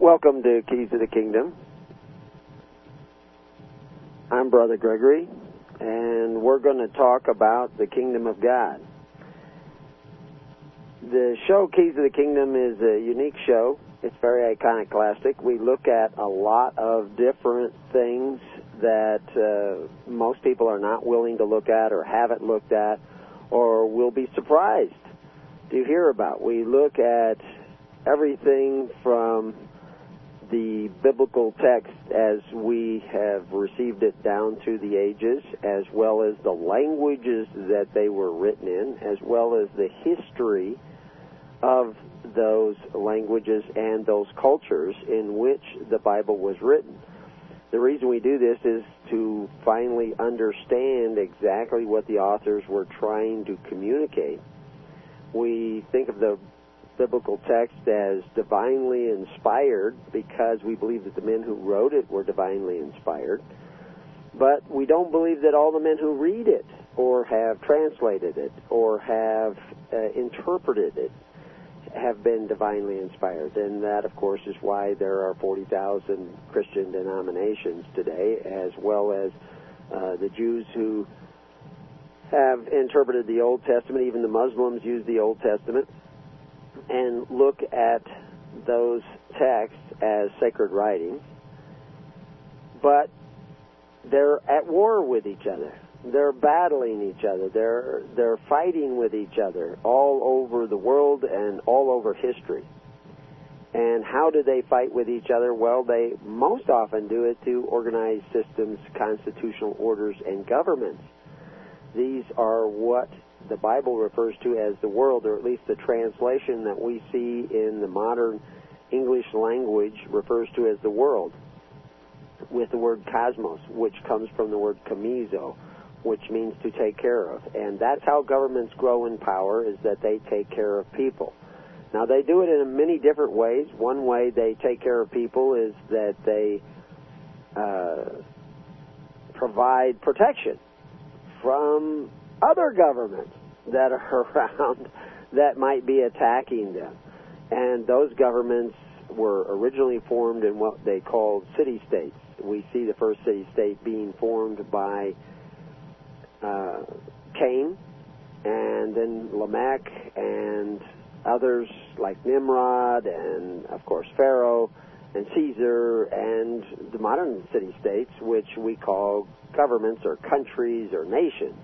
Welcome to Keys of the Kingdom. I'm Brother Gregory, and we're going to talk about the Kingdom of God. The show Keys of the Kingdom is a unique show. It's very iconoclastic. We look at a lot of different things that most people are not willing to look at or haven't looked at or will be surprised to hear about. We look at everything from the biblical text as we have received it down through the ages, as well as the languages that they were written in, as well as the history of those languages and those cultures in which the Bible was written. The reason we do this is to finally understand exactly what the authors were trying to communicate. We think of the biblical text as divinely inspired because we believe that the men who wrote it were divinely inspired, but we don't believe that all the men who read it or have translated it or have interpreted it have been divinely inspired. And that, of course, is why there are 40,000 Christian denominations today, as well as the Jews who have interpreted the Old Testament. Even the Muslims use the Old Testament and look at those texts as sacred writing, but they're at war with each other. They're battling each other. They're fighting with each other all over the world and all over history. And how do they fight with each other? Well, they most often do it through organized systems, constitutional orders, and governments. These are what the Bible refers to as the world, or at least the translation that we see in the modern English language refers to as the world, with the word cosmos, which comes from the word chemizo, which means to take care of. And that's how governments grow in power, is that they take care of people. Now, they do it in many different ways. One way they take care of people is that they provide protection from other governments that are around that might be attacking them. And those governments were originally formed in what they called city-states. We see the first city-state being formed by Cain, and then Lamech, and others like Nimrod, and of course Pharaoh, and Caesar, and the modern city-states, which we call governments or countries or nations.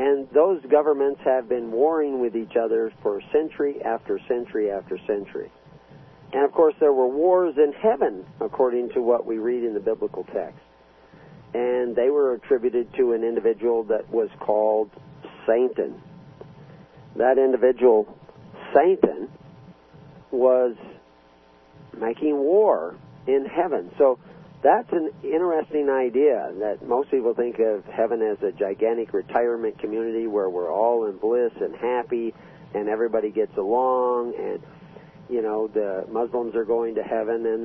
And those governments have been warring with each other for century after century after century. And of course there were wars in heaven, according to what we read in the biblical text. And they were attributed to an individual that was called Satan. That individual, Satan, was making war in heaven. So that's an interesting idea, that most people think of heaven as a gigantic retirement community where we're all in bliss and happy and everybody gets along, and, you know, the Muslims are going to heaven, and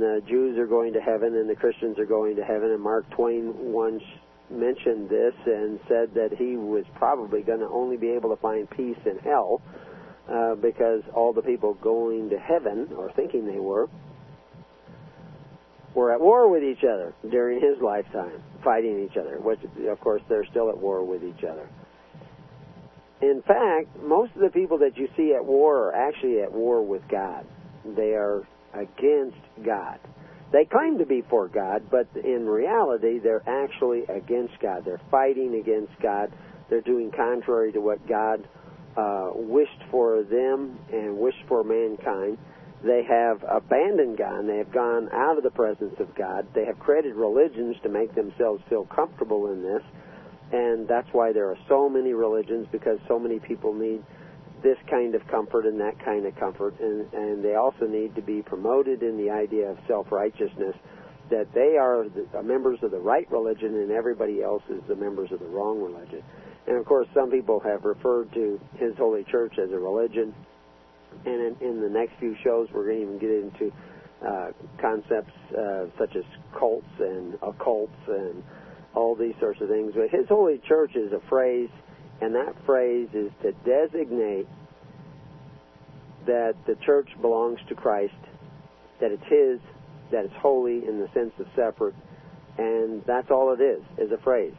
the Jews are going to heaven, and the Christians are going to heaven. And Mark Twain once mentioned this and said that he was probably going to only be able to find peace in hell because all the people going to heaven, or thinking they were at war with each other during his lifetime, fighting each other, which, of course, they're still at war with each other. In fact, most of the people that you see at war are actually at war with God. They are against God. They claim to be for God, but in reality, they're actually against God. They're fighting against God. They're doing contrary to what God wished for them and wished for mankind. They have abandoned God. They have gone out of the presence of God. They have created religions to make themselves feel comfortable in this, and that's why there are so many religions, because so many people need this kind of comfort and that kind of comfort, and they also need to be promoted in the idea of self-righteousness, that they are the members of the right religion and everybody else is the members of the wrong religion. And, of course, some people have referred to His Holy Church as a religion, and in the next few shows we're going to even get into concepts such as cults and occults and all these sorts of things. But His Holy Church is a phrase, and that phrase is to designate that the church belongs to Christ, that it's His, that it's holy in the sense of separate, and that's all it is a phrase.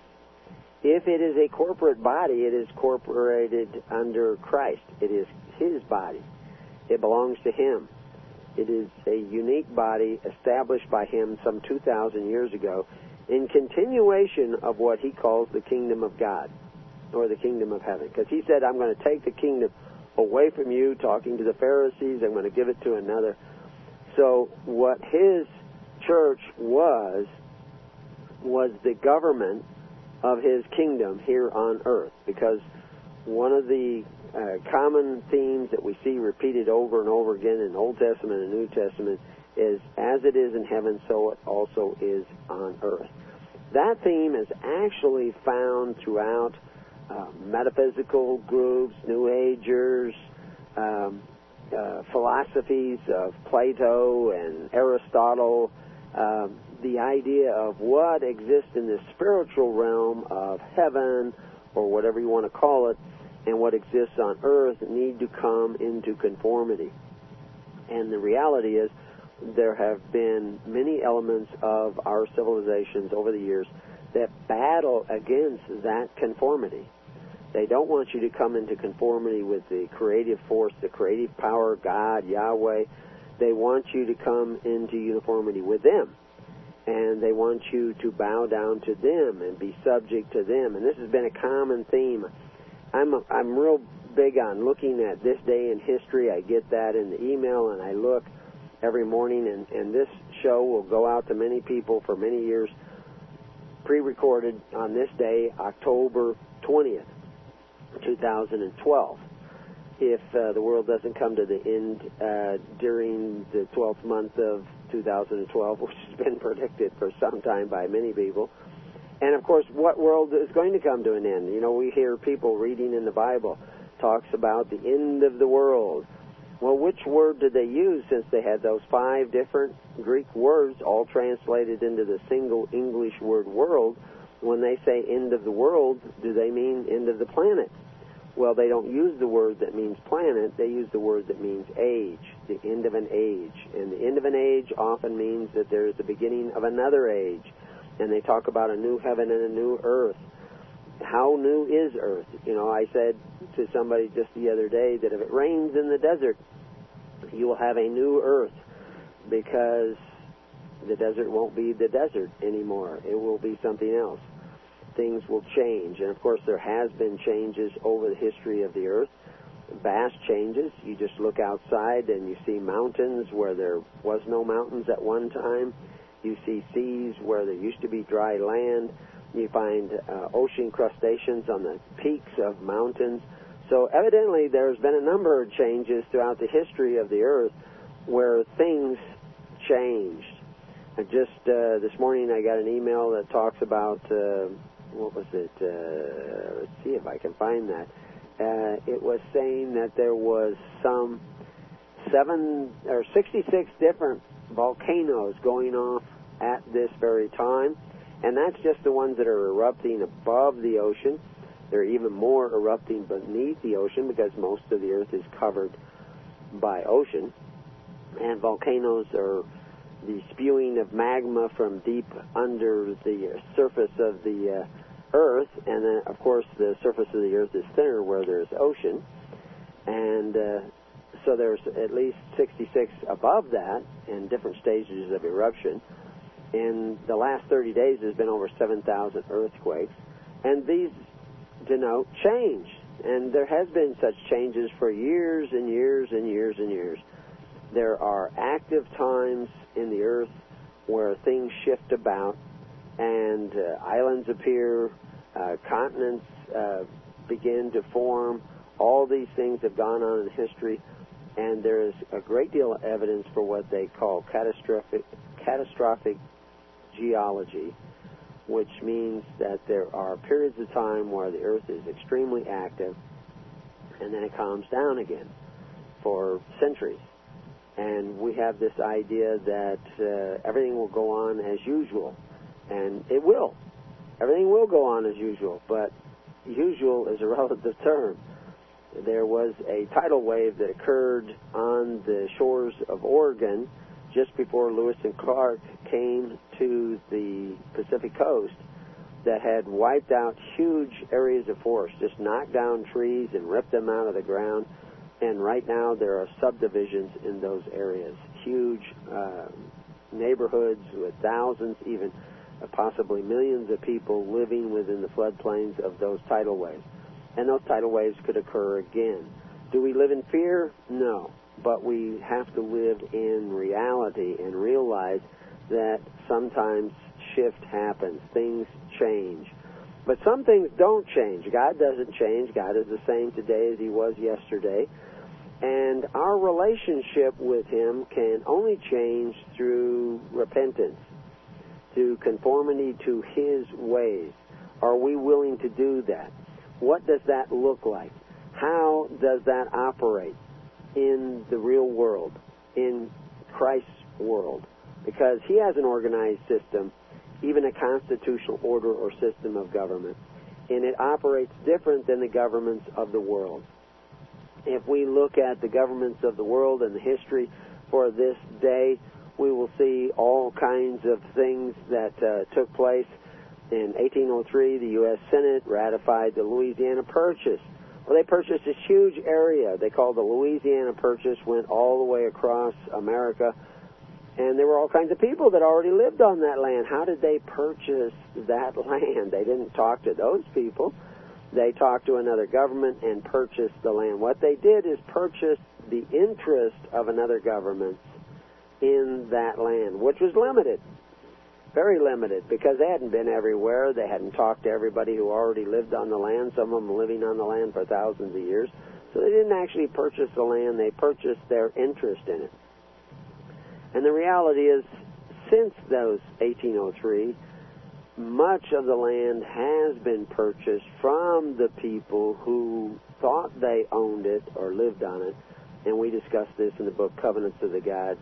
If it is a corporate body, it is corporated under Christ. It is His body. It belongs to Him. It is a unique body established by Him some 2,000 years ago in continuation of what He calls the kingdom of God or the kingdom of heaven. Because He said, I'm going to take the kingdom away from you, talking to the Pharisees, I'm going to give it to another. So what His church was the government of His kingdom here on earth, because one of the common themes that we see repeated over and over again in Old Testament and New Testament is, as it is in heaven, so it also is on earth. That theme is actually found throughout metaphysical groups, New Agers, philosophies of Plato and Aristotle, the idea of what exists in this spiritual realm of heaven, or whatever you want to call it, and what exists on earth need to come into conformity. And the reality is there have been many elements of our civilizations over the years that battle against that conformity. They don't want you to come into conformity with the creative force, the creative power, God, Yahweh. They want you to come into uniformity with them. And they want you to bow down to them and be subject to them. And this has been a common theme. I'm real big on looking at this day in history. I get that in the email, and I look every morning. And this show will go out to many people for many years, pre-recorded on this day, October 20th, 2012. If the world doesn't come to the end during the 12th month of 2012, which has been predicted for some time by many people. And, of course, what world is going to come to an end? You know, we hear people reading in the Bible, talks about the end of the world. Well, which word did they use, since they had those 5 different Greek words all translated into the single English word world? When they say end of the world, do they mean end of the planet? Well, they don't use the word that means planet. They use the word that means age, the end of an age. And the end of an age often means that there is the beginning of another age. And they talk about a new heaven and a new earth. How new is earth? You know, I said to somebody just the other day that if it rains in the desert, you will have a new earth, because the desert won't be the desert anymore. It will be something else. Things will change, and of course there has been changes over the history of the earth, vast changes. You just look outside and you see mountains where there was no mountains at one time. You see seas where there used to be dry land. You find ocean crustaceans on the peaks of mountains. So evidently there's been a number of changes throughout the history of the earth where things changed. Just this morning I got an email that talks about what was it? Let's see if I can find that. It was saying that there was some 66 different volcanoes going off at this very time, and that's just the ones that are erupting above the ocean. There are even more erupting beneath the ocean, because most of the earth is covered by ocean, and volcanoes are the spewing of magma from deep under the surface of the earth. And then, of course, the surface of the earth is thinner where there's ocean. And so there's at least 66 above that in different stages of eruption. In the last 30 days, there's been over 7,000 earthquakes. And these denote change. And there has been such changes for years and years and years and years. There are active times in the earth where things shift about, and islands appear, continents begin to form. All these things have gone on in history, and there is a great deal of evidence for what they call catastrophic geology, which means that there are periods of time where the earth is extremely active, and then it calms down again for centuries. And we have this idea that everything will go on as usual, and it will. Everything will go on as usual, but usual is a relative term. there was a tidal wave that occurred on the shores of Oregon just before Lewis and Clark came to the Pacific coast that had wiped out huge areas of forest, just knocked down trees and ripped them out of the ground. And right now there are subdivisions in those areas, huge neighborhoods with thousands, even possibly millions of people living within the floodplains of those tidal waves. And those tidal waves could occur again. Do we live in fear? No. But we have to live in reality and realize that sometimes shift happens. Things change. But some things don't change. God doesn't change. God is the same today as he was yesterday. And our relationship with him can only change through repentance, through conformity to his ways. Are we willing to do that? What does that look like? How does that operate in the real world, in Christ's world? Because he has an organized system, even a constitutional order or system of government, and it operates different than the governments of the world. If we look at the governments of the world and the history for this day, we will see all kinds of things that took place. In 1803, the U.S. Senate ratified the Louisiana Purchase. Well, they purchased this huge area they called the Louisiana Purchase, went all the way across America, and there were all kinds of people that already lived on that land. How did they purchase that land? They didn't talk to those people. They talked to another government and purchased the land. What they did is purchase the interest of another government in that land, which was limited, very limited, because they hadn't been everywhere. They hadn't talked to everybody who already lived on the land, some of them living on the land for thousands of years. So they didn't actually purchase the land. They purchased their interest in it. And the reality is, since those 1803, much of the land has been purchased from the people who thought they owned it or lived on it. And we discuss this in the book Covenants of the Gods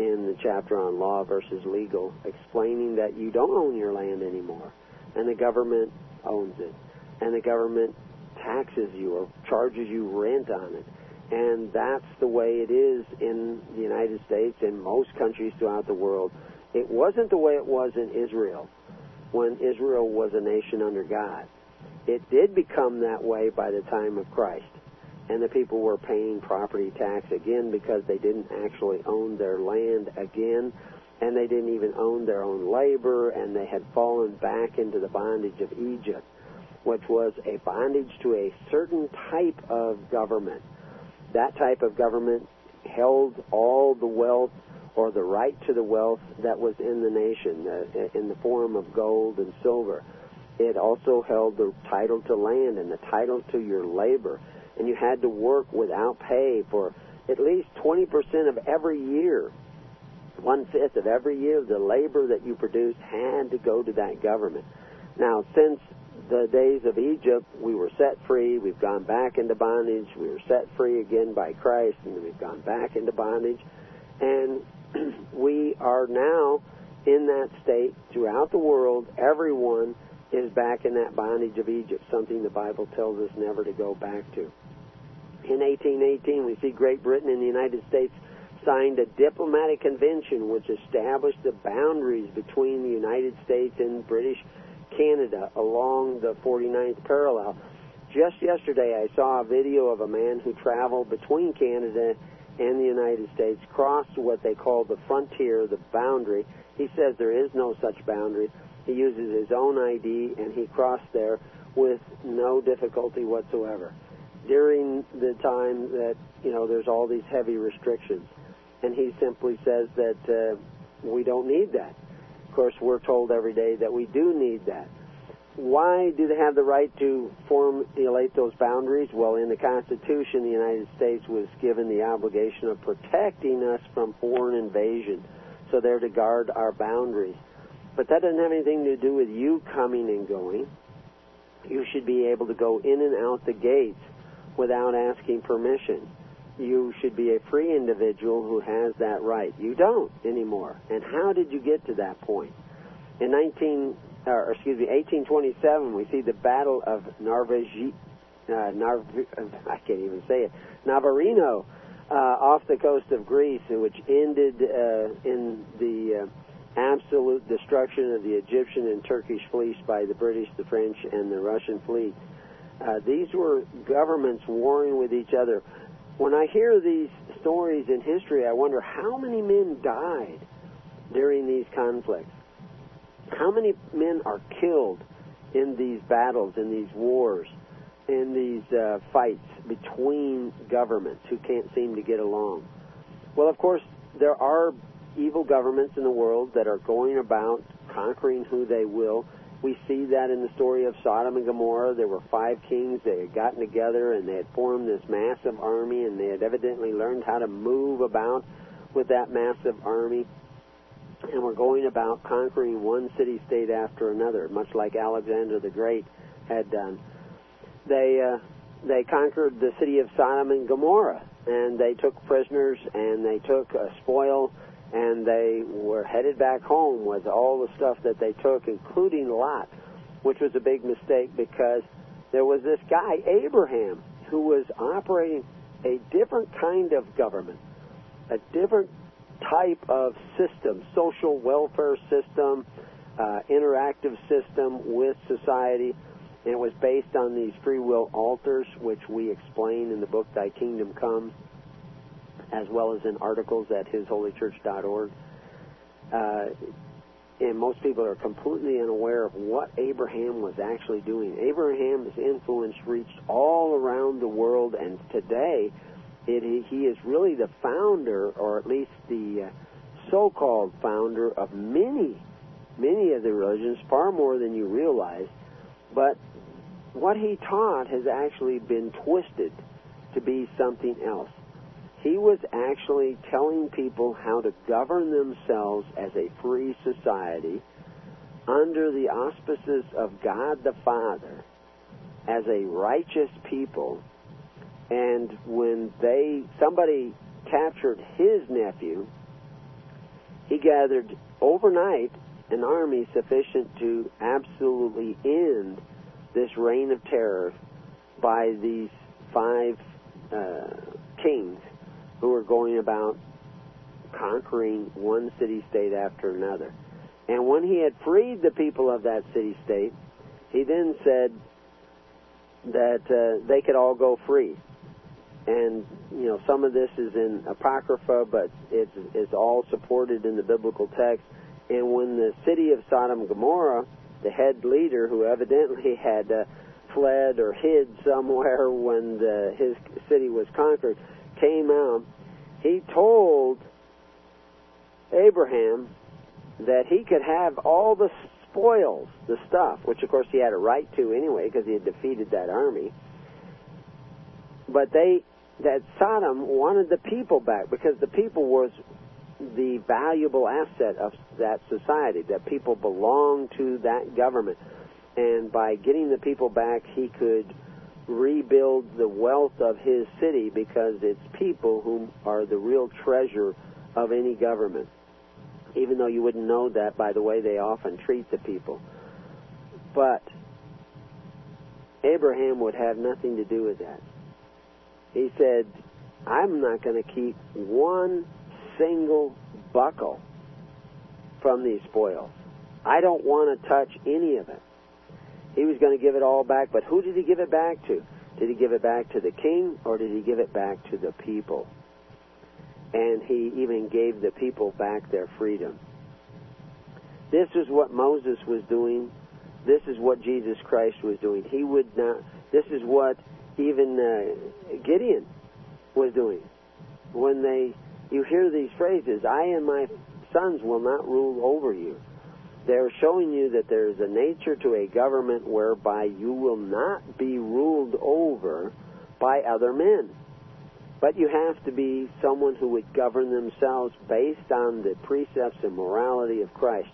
in the chapter on law versus legal, explaining that you don't own your land anymore, and the government owns it, and the government taxes you or charges you rent on it. And that's the way it is in the United States and most countries throughout the world. It wasn't the way it was in Israel when Israel was a nation under God. It did become that way by the time of Christ, and the people were paying property tax again because they didn't actually own their land again, and they didn't even own their own labor, and they had fallen back into the bondage of Egypt, which was a bondage to a certain type of government. That type of government held all the wealth, or the right to the wealth, that was in the nation, in the form of gold and silver. It also held the title to land and the title to your labor. And you had to work without pay for at least 20% of every year. 1/5 of every year, the labor that you produced had to go to that government. Now, since the days of Egypt, we were set free. We've gone back into bondage. We were set free again by Christ, and we've gone back into bondage. And we are now in that state throughout the world. Everyone is back in that bondage of Egypt, something the Bible tells us never to go back to. In 1818, we see Great Britain and the United States signed a diplomatic convention which established the boundaries between the United States and British Canada along the 49th parallel. Just yesterday, I saw a video of a man who traveled between Canada and the United States, crossed what they call the frontier, the boundary. He says there is no such boundary. He uses his own ID, and he crossed there with no difficulty whatsoever during the time that, there's all these heavy restrictions. And he simply says that we don't need that. Of course, we're told every day that we do need that. Why do they have the right to formulate those boundaries? Well, in the Constitution, the United States was given the obligation of protecting us from foreign invasion, so they're to guard our boundaries. But that doesn't have anything to do with you coming and going. You should be able to go in and out the gates without asking permission. You should be a free individual who has that right. You don't anymore. And how did you get to that point? In 1827, we see the Battle of Narvagis, Navarino, off the coast of Greece, which ended in the absolute destruction of the Egyptian and Turkish fleets by the British, the French, and the Russian fleet. These were governments warring with each other. When I hear these stories in history, I wonder how many men died during these conflicts. How many men are killed in these battles, in these wars, in these fights between governments who can't seem to get along? Well, of course, there are evil governments in the world that are going about conquering who they will. We see that in the story of Sodom and Gomorrah. There were 5 kings. They had gotten together, and they had formed this massive army, and they had evidently learned how to move about with that massive army, and were going about conquering one city-state after another, much like Alexander the Great had done. They conquered the city of Sodom and Gomorrah, and they took prisoners, and they took spoil, and they were headed back home with all the stuff that they took, including Lot, which was a big mistake because there was this guy, Abraham, who was operating a different kind of government, a different type of system, social welfare system, interactive system with society, and it was based on these free will altars, which we explain in the book Thy Kingdom Comes, as well as in articles at hisholychurch.org. And most people are completely unaware of what Abraham was actually doing. Abraham's influence reached all around the world, and today he is really the founder, or at least the so-called founder, of many of the religions, far more than you realize. But what he taught has actually been twisted to be something else. He was actually telling people how to govern themselves as a free society under the auspices of God the Father as a righteous people. And when somebody captured his nephew, he gathered overnight an army sufficient to absolutely end this reign of terror by these 5 kings who were going about conquering one city-state after another. And when he had freed the people of that city-state, he then said that they could all go free. And, you know, some of this is in Apocrypha, but it's all supported in the biblical text. And when the city of Sodom and Gomorrah, the head leader, who evidently had fled or hid somewhere when his city was conquered, came out, he told Abraham that he could have all the spoils, the stuff, which of course he had a right to anyway because he had defeated that army. But that Sodom wanted the people back because the people was the valuable asset of that society, that people belonged to that government. And by getting the people back, he could rebuild the wealth of his city because it's people who are the real treasure of any government, even though you wouldn't know that by the way they often treat the people. But Abraham would have nothing to do with that. He said, I'm not going to keep one single buckle from these spoils. I don't want to touch any of it. He was going to give it all back, but who did he give it back to? Did he give it back to the king, or did he give it back to the people? And he even gave the people back their freedom. This is what Moses was doing. This is what Jesus Christ was doing. He would not. This is what even Gideon was doing. When you hear these phrases, I and my sons will not rule over you. They're showing you that there is a nature to a government whereby you will not be ruled over by other men. But you have to be someone who would govern themselves based on the precepts and morality of Christ,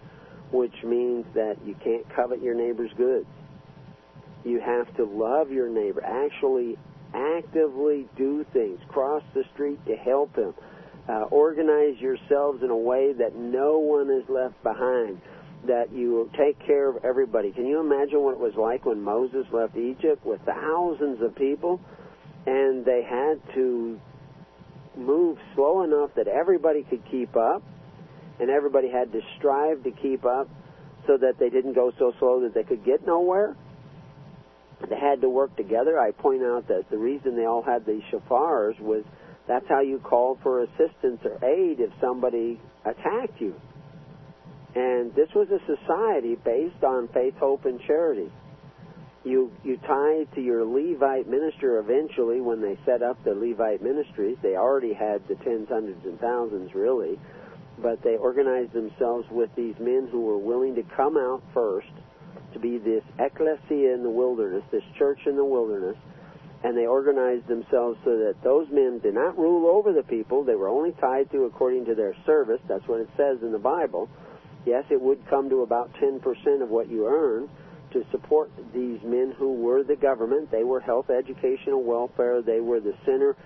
which means that you can't covet your neighbor's goods. You have to love your neighbor, actually actively do things, cross the street to help him, organize yourselves in a way that no one is left behind. that you take care of everybody. Can you imagine what it was like when Moses left Egypt with thousands of people, and they had to move slow enough that everybody could keep up, and everybody had to strive to keep up so that they didn't go so slow that they could get nowhere? They had to work together. I point out that the reason they all had these shofars was that's how you called for assistance or aid if somebody attacked you. And this was a society based on faith, hope, and charity. You tied to your Levite minister eventually when they set up the Levite ministries. They already had the tens, hundreds, and thousands, really. But they organized themselves with these men who were willing to come out first to be this ecclesia in the wilderness, this church in the wilderness. And they organized themselves so that those men did not rule over the people. They were only tied to according to their service. That's what it says in the Bible. Yes, it would come to about 10% of what you earn to support these men who were the government. They were health, educational, welfare. They were the center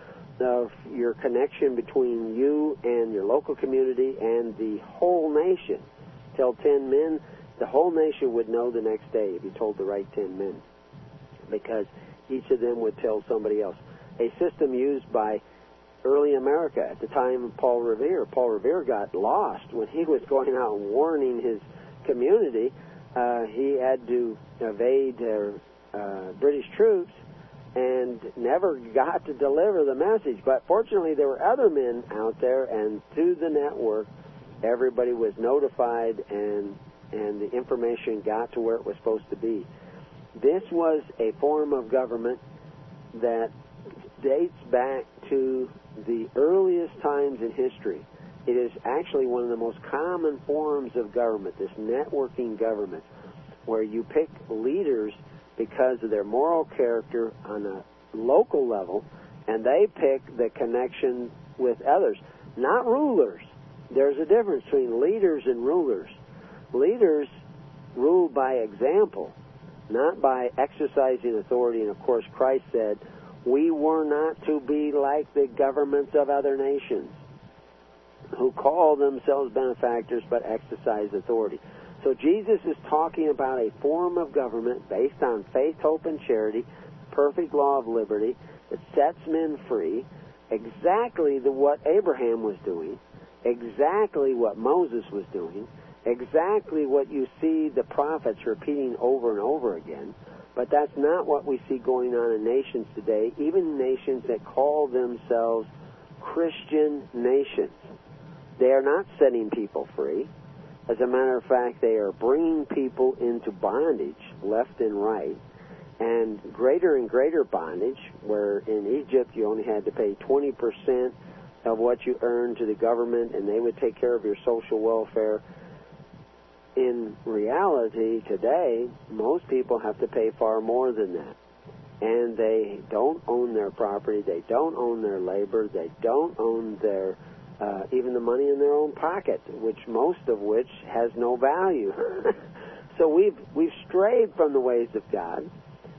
of your connection between you and your local community and the whole nation. Tell 10 men, the whole nation would know the next day if you told the right 10 men, because each of them would tell somebody else. A system used by early America at the time of Paul Revere. Paul Revere got lost when he was going out warning his community. He had to evade British troops and never got to deliver the message. But fortunately, there were other men out there, and through the network, everybody was notified, and the information got to where it was supposed to be. This was a form of government that dates back to the earliest times in history. It is actually one of the most common forms of government, this networking government, where you pick leaders because of their moral character on a local level, and they pick the connection with others, not rulers. There's a difference between leaders and rulers. Leaders rule by example, not by exercising authority. And, of course, Christ said, we were not to be like the governments of other nations who call themselves benefactors but exercise authority. So Jesus is talking about a form of government based on faith, hope, and charity, perfect law of liberty that sets men free, exactly what Abraham was doing, exactly what Moses was doing, exactly what you see the prophets repeating over and over again. But that's not what we see going on in nations today, even nations that call themselves Christian nations. They are not setting people free. As a matter of fact, they are bringing people into bondage left and right, and greater bondage, where in Egypt you only had to pay 20% of what you earned to the government, and they would take care of your social welfare. In reality, today, most people have to pay far more than that. And they don't own their property. They don't own their labor. They don't own their even the money in their own pocket, which most of which has no value. So we've strayed from the ways of God.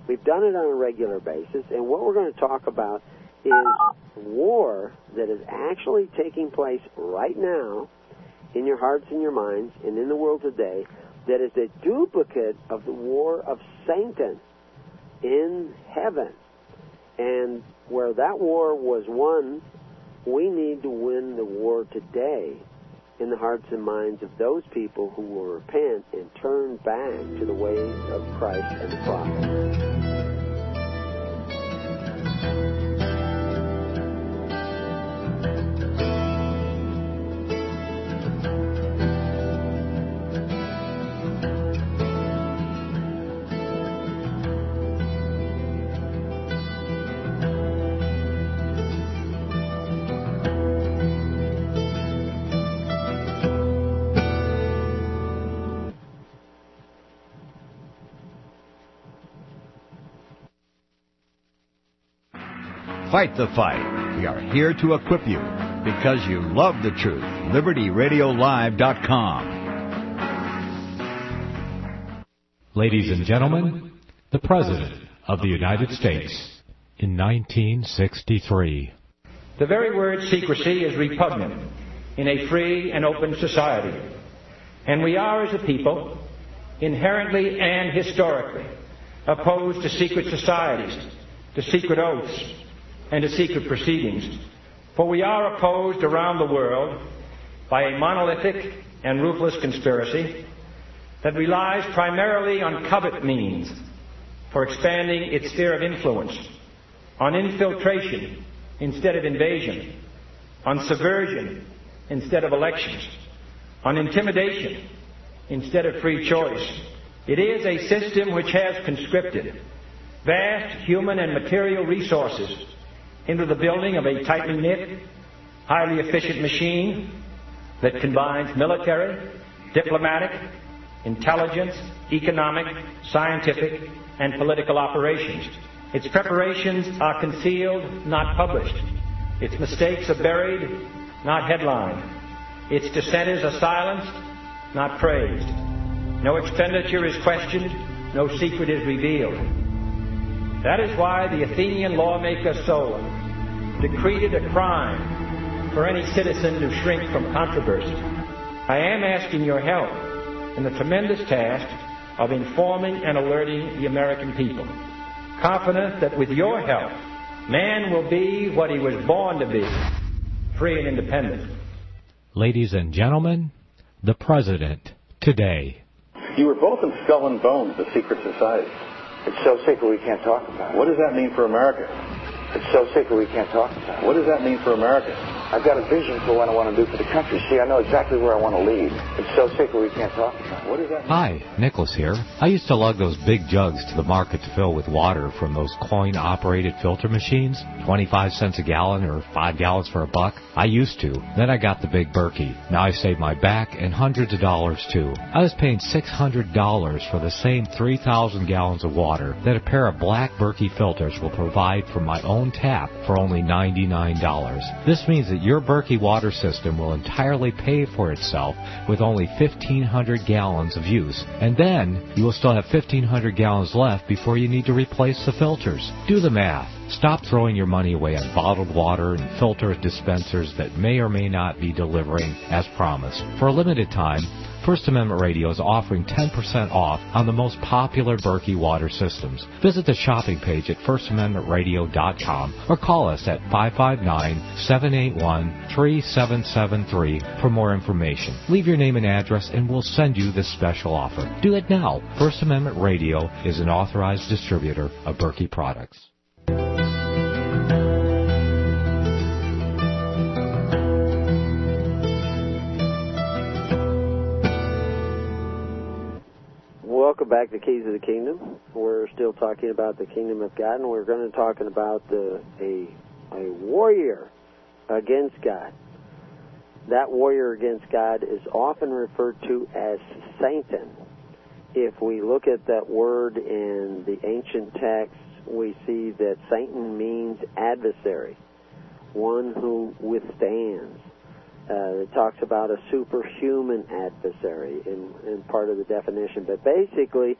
We've done it on a regular basis. And what we're going to talk about is war that is actually taking place right now in your hearts and your minds and in the world today, that is a duplicate of the war of Satan in heaven. And where that war was won, we need to win the war today in the hearts and minds of those people who will repent and turn back to the ways of Christ and the prophets. Fight the fight. We are here to equip you because you love the truth. LibertyRadioLive.com. Ladies and gentlemen, the President of the United States in 1963. The very word secrecy is repugnant in a free and open society. And we are, as a people, inherently and historically opposed to secret societies, to secret oaths, and to secret proceedings. For we are opposed around the world by a monolithic and ruthless conspiracy that relies primarily on covert means for expanding its sphere of influence, on infiltration instead of invasion, on subversion instead of elections, on intimidation instead of free choice. It is a system which has conscripted vast human and material resources into the building of a tightly knit, highly efficient machine that combines military, diplomatic, intelligence, economic, scientific, and political operations. Its preparations are concealed, not published. Its mistakes are buried, not headlined. Its dissenters are silenced, not praised. No expenditure is questioned, no secret is revealed. That is why the Athenian lawmaker Solon decreed it a crime for any citizen to shrink from controversy. I am asking your help in the tremendous task of informing and alerting the American people, confident that with your help, man will be what he was born to be, free and independent. Ladies and gentlemen, the President today. You were both in skull and bones of secret societies. It's so secret we can't talk about it. What does that mean for America? It's so secret we can't talk about it. What does that mean for America? I've got a vision for what I want to do for the country. See, I know exactly where I want to lead. It's so secret we can't talk about it. What does that mean? Hi, Nicholas here. I used to lug those big jugs to the market to fill with water from those coin-operated filter machines, 25 cents a gallon or 5 gallons for $1. I used to. Then I got the big Berkey. Now I saved my back and hundreds of dollars, too. I was paying $600 for the same 3,000 gallons of water that a pair of black Berkey filters will provide from my own tap for only $99. This means that your Berkey water system will entirely pay for itself with only 1,500 gallons of use. And then you will still have 1,500 gallons left before you need to replace the filters. Do the math. Stop throwing your money away on bottled water and filter dispensers that may or may not be delivering as promised. For a limited time, First Amendment Radio is offering 10% off on the most popular Berkey water systems. Visit the shopping page at firstamendmentradio.com or call us at 559-781-3773 for more information. Leave your name and address and we'll send you this special offer. Do it now. First Amendment Radio is an authorized distributor of Berkey products. Welcome back to Keys of the Kingdom. We're still talking about the Kingdom of God, and we're going to talk about a warrior against God. That warrior against God is often referred to as Satan. If we look at that word in the ancient texts, we see that Satan means adversary, one who withstands. It talks about a superhuman adversary in part of the definition. But basically,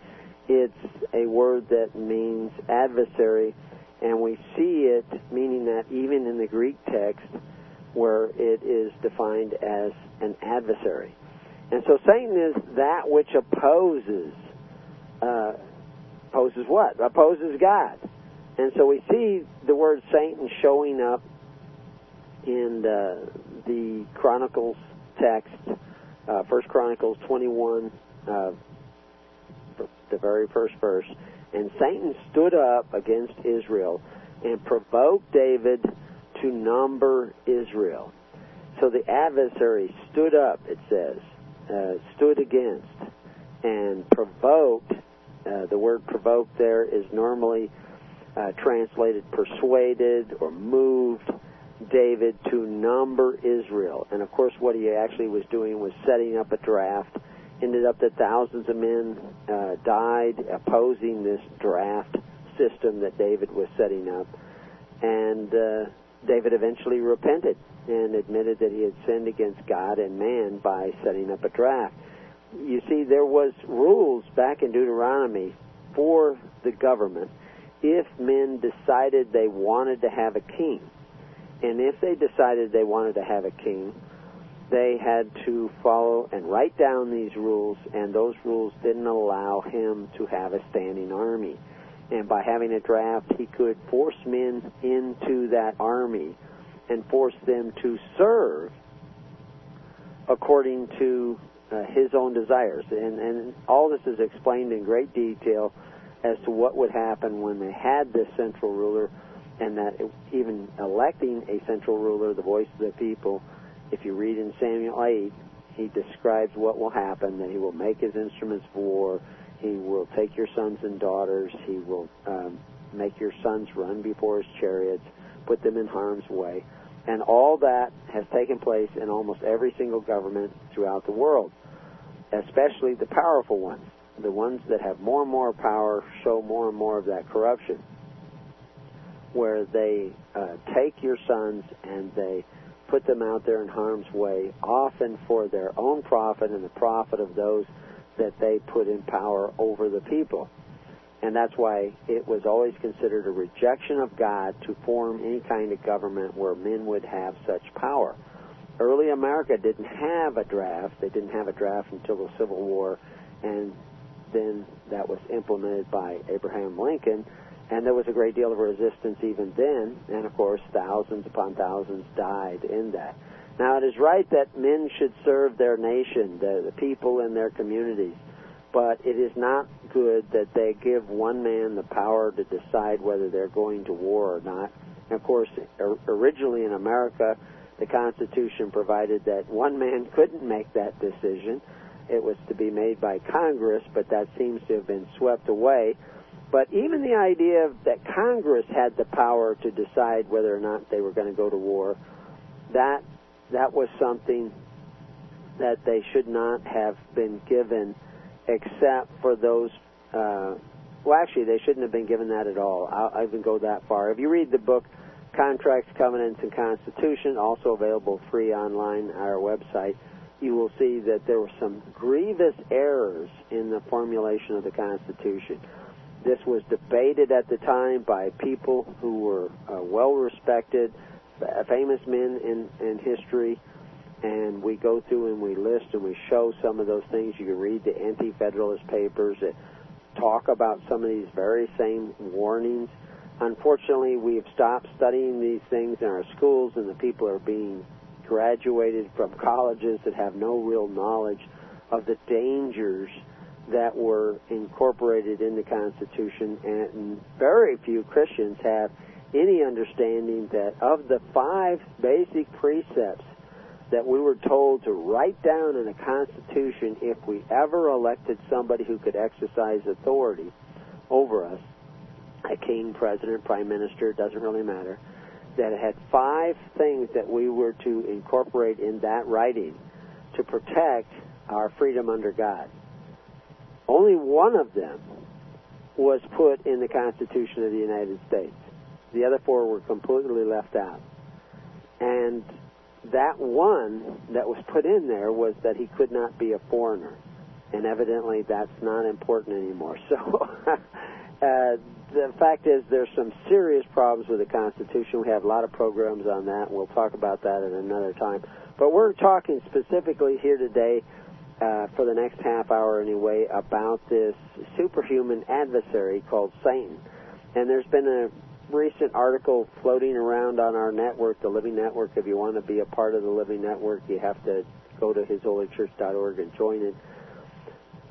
it's a word that means adversary, and we see it meaning that even in the Greek text where it is defined as an adversary. And so Satan is that which opposes opposes what? Opposes God. And so we see the word Satan showing up in the Chronicles text, First Chronicles 21, the very first verse. And Satan stood up against Israel and provoked David to number Israel. So the adversary stood up, it says, stood against and provoked. The word provoked there is normally translated persuaded or moved David to number Israel. And of course what he actually was doing was setting up a draft. Ended up that thousands of men died opposing this draft system that David was setting up. And David eventually repented and admitted that he had sinned against God and man by setting up a draft. You see, there was rules back in Deuteronomy for the government if men decided they wanted to have a king. And if they decided they wanted to have a king, they had to follow and write down these rules, and those rules didn't allow him to have a standing army. And by having a draft, he could force men into that army and force them to serve according to his own desires. And all this is explained in great detail as to what would happen when they had this central ruler, and that even electing a central ruler, the voice of the people, if you read in Samuel 8, he describes what will happen, that he will make his instruments of war, he will take your sons and daughters, he will make your sons run before his chariots, put them in harm's way. And all that has taken place in almost every single government throughout the world, especially the powerful ones. The ones that have more and more power show more and more of that corruption, where they take your sons and they put them out there in harm's way, often for their own profit and the profit of those that they put in power over the people. And that's why it was always considered a rejection of God to form any kind of government where men would have such power. Early America didn't have a draft. They didn't have a draft until the Civil War, and then that was implemented by Abraham Lincoln, and there was a great deal of resistance even then, and of course thousands upon thousands died in that. Now it is right that men should serve their nation, the people in their communities, but it is not good that they give one man the power to decide whether they're going to war or not. And of course, originally in America, the Constitution provided that one man couldn't make that decision. It was to be made by Congress, but that seems to have been swept away. But even the idea that Congress had the power to decide whether or not they were going to go to war, that was something that they should not have been given, except for those, well, actually, they shouldn't have been given that at all. I'll even go that far. If you read the book, Contracts, Covenants, and Constitution, also available free online on our website, you will see that there were some grievous errors in the formulation of the Constitution. This was debated at the time by people who were well-respected, famous men in history, and we go through and we list and we show some of those things. You can read the Anti-Federalist Papers that talk about some of these very same warnings. Unfortunately, we have stopped studying these things in our schools, and the people are being graduated from colleges that have no real knowledge of the dangers that were incorporated in the Constitution, and very few Christians have any understanding that of the 5 basic precepts that we were told to write down in the Constitution if we ever elected somebody who could exercise authority over us, a king, president, prime minister, it doesn't really matter, that it had 5 things that we were to incorporate in that writing to protect our freedom under God. Only one of them was put in the Constitution of the United States. The other 4 were completely left out. And that one that was put in there was that he could not be a foreigner. And evidently that's not important anymore. So the fact is there's some serious problems with the Constitution. We have a lot of programs on that. We'll talk about that at another time. But we're talking specifically here today for the next half hour anyway about this superhuman adversary called Satan. And there's been a recent article floating around on our network, The Living Network. If you want to be a part of The Living Network, you have to go to hisholychurch.org and join it.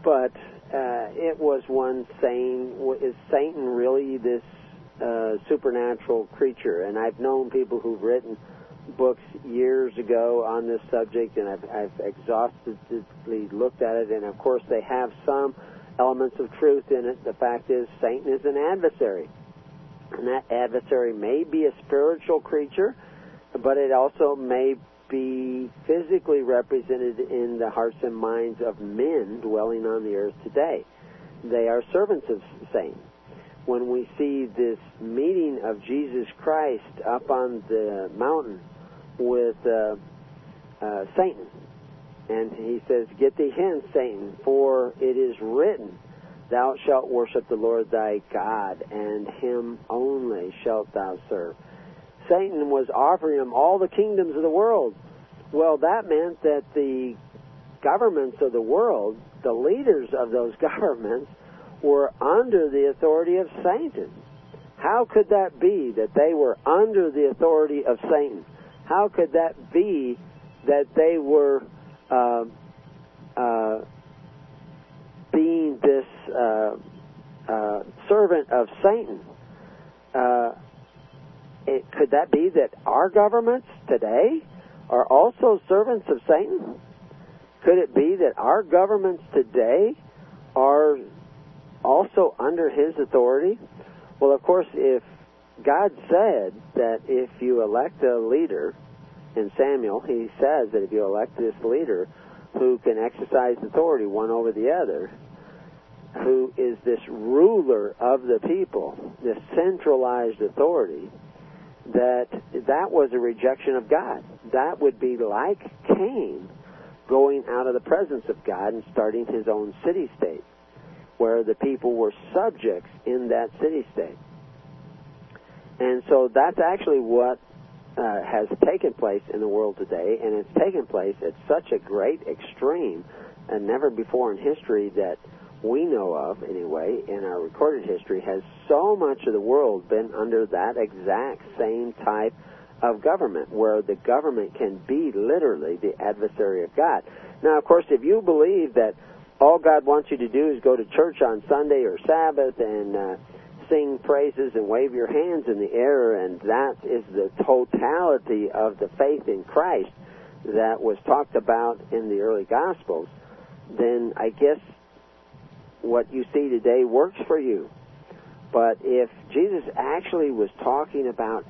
But it was one saying, is Satan really this supernatural creature? And I've known people who've written books years ago on this subject, and I've exhaustively looked at it, and of course they have some elements of truth in it. The fact is Satan is an adversary, and that adversary may be a spiritual creature, but it also may be physically represented in the hearts and minds of men dwelling on the earth today. They are servants of Satan. When we see this meeting of Jesus Christ up on the mountain with Satan, and he says, "Get thee hence, Satan, for it is written, Thou shalt worship the Lord thy God, and him only shalt thou serve." Satan was offering him all the kingdoms of the world Well, that meant that the governments of the world, the leaders of those governments, were under the authority of Satan. How could that be that they were under the authority of Satan? How could that be that they were being this servant of Satan? Could that be that our governments today are also servants of Satan? Could it be that our governments today are also under his authority? Well, of course, if God said that if you elect a leader, in Samuel, he says that if you elect this leader who can exercise authority one over the other, who is this ruler of the people, this centralized authority, that was a rejection of God. That would be like Cain going out of the presence of God and starting his own city-state, where the people were subjects in that city-state. And so that's actually what has taken place in the world today, and it's taken place at such a great extreme, and never before in history that we know of, anyway, in our recorded history, has so much of the world been under that exact same type of government, where the government can be literally the adversary of God. Now, of course, if you believe that all God wants you to do is go to church on Sunday or Sabbath and sing praises and wave your hands in the air, and that is the totality of the faith in Christ that was talked about in the early Gospels, then I guess what you see today works for you. But if Jesus actually was talking about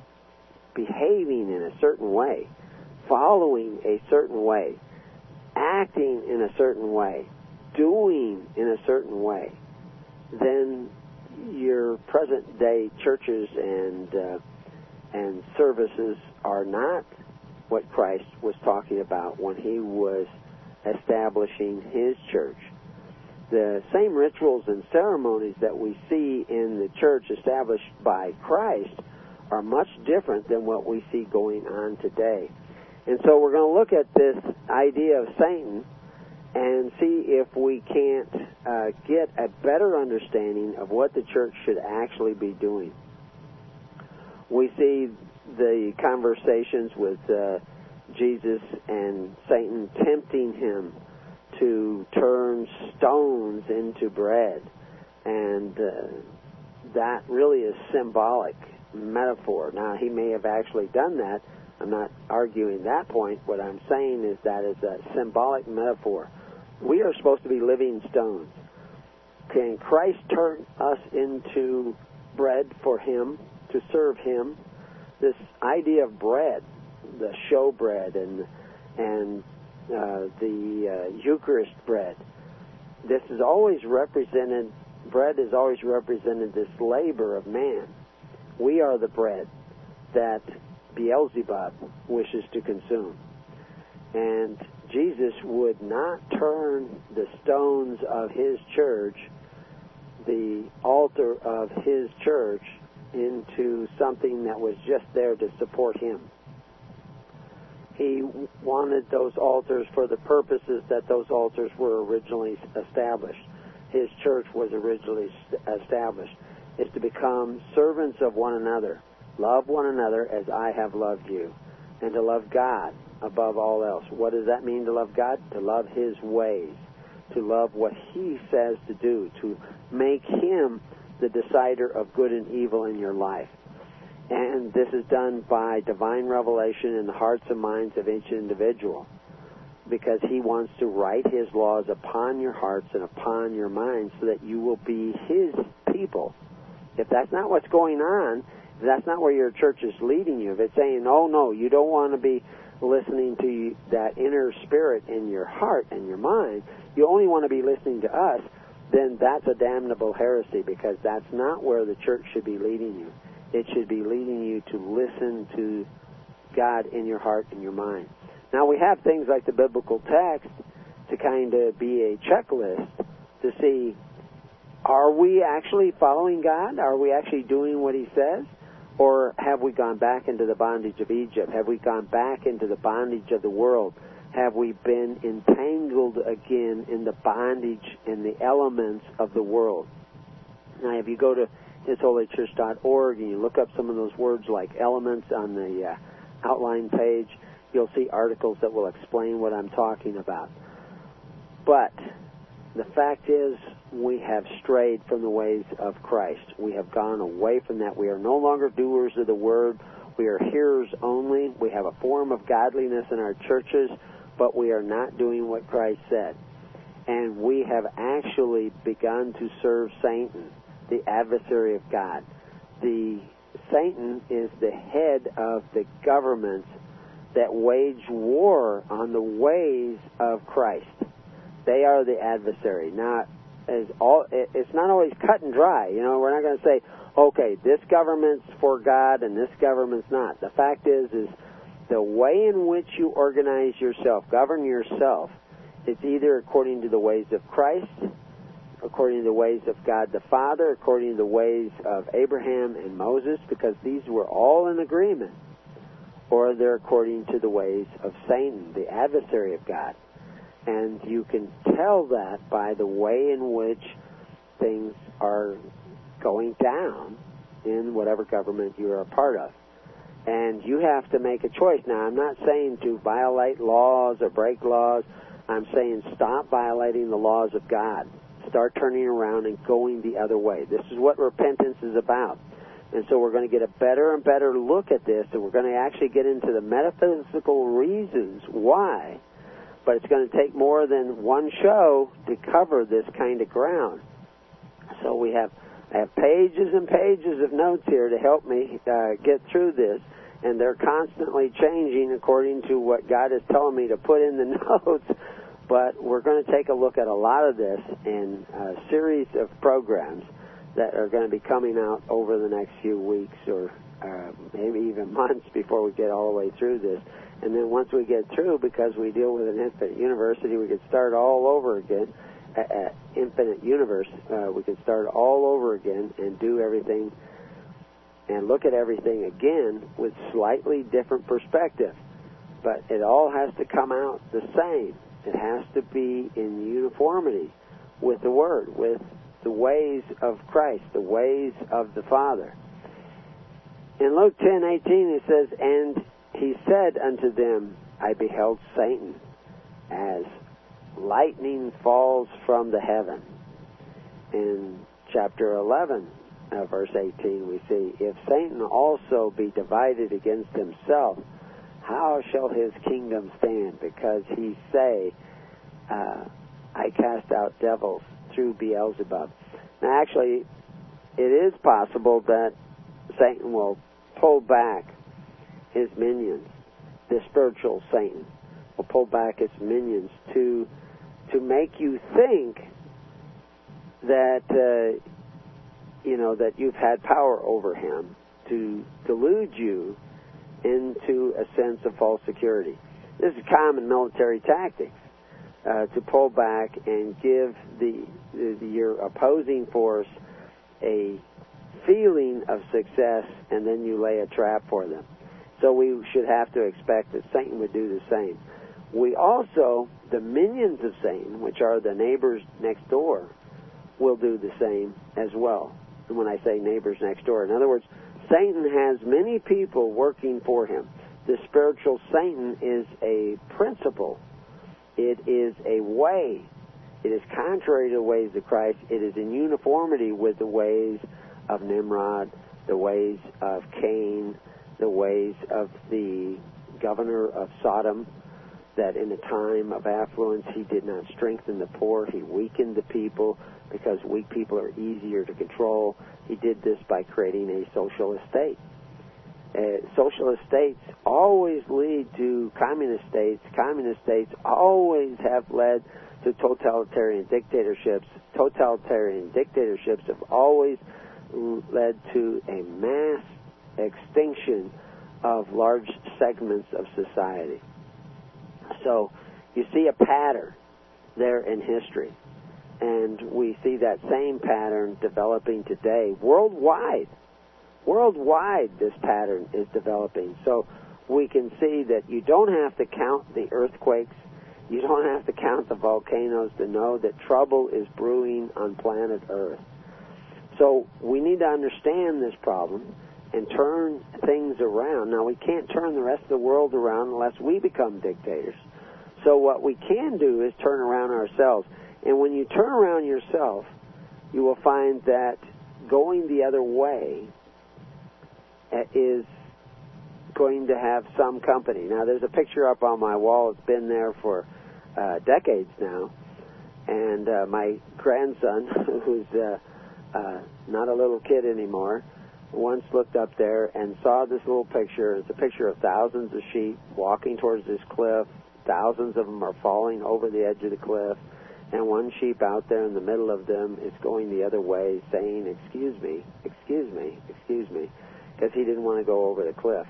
behaving in a certain way, following a certain way, acting in a certain way, doing in a certain way, then your present-day churches and services are not what Christ was talking about when he was establishing his church. The same rituals and ceremonies that we see in the church established by Christ are much different than what we see going on today. And so we're going to look at this idea of Satan and see if we can't get a better understanding of what the church should actually be doing. We see the conversations with Jesus and Satan tempting him to turn stones into bread, and that really is symbolic metaphor. Now, he may have actually done that. I'm not arguing that point. What I'm saying is that it's a symbolic metaphor. We are supposed to be living stones. Can Christ turn us into bread for him, to serve him? This idea of bread, the show bread and the Eucharist bread, this is always represented, bread is always represented this labor of man. We are the bread that Beelzebub wishes to consume. And Jesus would not turn the stones of his church, the altar of his church, into something that was just there to support him. He wanted those altars for the purposes that those altars were originally established. His church was originally established. It's to become servants of one another. Love one another as I have loved you, and to love God above all else. What does that mean to love God? To love his ways, to love what he says to do, to make him the decider of good and evil in your life. And this is done by divine revelation in the hearts and minds of each individual, because he wants to write his laws upon your hearts and upon your minds so that you will be his people. If that's not what's going on, that's not where your church is leading you. If it's saying, oh, no, you don't want to be listening to that inner spirit in your heart and your mind, you only want to be listening to us, then that's a damnable heresy, because that's not where the church should be leading you. It should be leading you to listen to God in your heart and your mind. Now, we have things like the biblical text to kind of be a checklist to see, are we actually following God? Are we actually doing what he says? Or have we gone back into the bondage of Egypt? Have we gone back into the bondage of the world? Have we been entangled again in the bondage and the elements of the world? Now, if you go to hisholychurch.org and you look up some of those words like elements on the outline page, you'll see articles that will explain what I'm talking about. But the fact is, we have strayed from the ways of Christ. We have gone away from that. We are no longer doers of the word. We are hearers only. We have a form of godliness in our churches, but we are not doing what Christ said. And we have actually begun to serve Satan, the adversary of God. Satan is the head of the governments that wage war on the ways of Christ. They are the adversary. It's not always cut and dry. You know, we're not going to say, okay, this government's for God and this government's not. The fact is the way in which you organize yourself, govern yourself, it's either according to the ways of Christ, according to the ways of God the Father, according to the ways of Abraham and Moses, because these were all in agreement, or they're according to the ways of Satan, the adversary of God. And you can tell that by the way in which things are going down in whatever government you are a part of. And you have to make a choice. Now, I'm not saying to violate laws or break laws. I'm saying stop violating the laws of God. Start turning around and going the other way. This is what repentance is about. And so we're going to get a better and better look at this, and we're going to actually get into the metaphysical reasons why. But it's going to take more than one show to cover this kind of ground. So I have pages and pages of notes here to help me get through this, and they're constantly changing according to what God is telling me to put in the notes. But we're going to take a look at a lot of this in a series of programs that are going to be coming out over the next few weeks or maybe even months before we get all the way through this. And then once we get through, because we deal with an infinite university, we could start all over again, we could start all over again and do everything and look at everything again with slightly different perspective. But it all has to come out the same. It has to be in uniformity with the Word, with the ways of Christ, the ways of the Father. In Luke 10:18, it says, "And he said unto them, I beheld Satan as lightning falls from the heaven." In chapter 11, verse 18, we see, "If Satan also be divided against himself, how shall his kingdom stand? Because he say, I cast out devils through Beelzebub." Now, actually, it is possible that Satan will pull back his minions. The spiritual Satan will pull back his minions to make you think that that you've had power over him, to delude you into a sense of false security. This is common military tactics, to pull back and give your opposing force a feeling of success, and then you lay a trap for them. So we should have to expect that Satan would do the same. We also, the minions of Satan, which are the neighbors next door, will do the same as well. And when I say neighbors next door, in other words, Satan has many people working for him. The spiritual Satan is a principle. It is a way. It is contrary to the ways of Christ. It is in uniformity with the ways of Nimrod, the ways of Cain, the ways of the governor of Sodom, that in a time of affluence he did not strengthen the poor, he weakened the people because weak people are easier to control. He did this by creating a social estate. Social estates always lead to communist states. Communist states always have led to totalitarian dictatorships. Totalitarian dictatorships have always led to a mass extinction of large segments of society. So you see a pattern there in history, and we see that same pattern developing today worldwide. Worldwide, this pattern is developing. So we can see that you don't have to count the earthquakes. You don't have to count the volcanoes to know that trouble is brewing on planet Earth. So we need to understand this problem and turn things around. Now, we can't turn the rest of the world around unless we become dictators. So what we can do is turn around ourselves. And when you turn around yourself, you will find that going the other way is going to have some company. Now, there's a picture up on my wall. It's been there for decades now. And my grandson, who's not a little kid anymore, once looked up there and saw this little picture. It's a picture of thousands of sheep walking towards this cliff. Thousands of them are falling over the edge of the cliff. And one sheep out there in the middle of them is going the other way, saying, "Excuse me, excuse me, excuse me," because he didn't want to go over the cliff.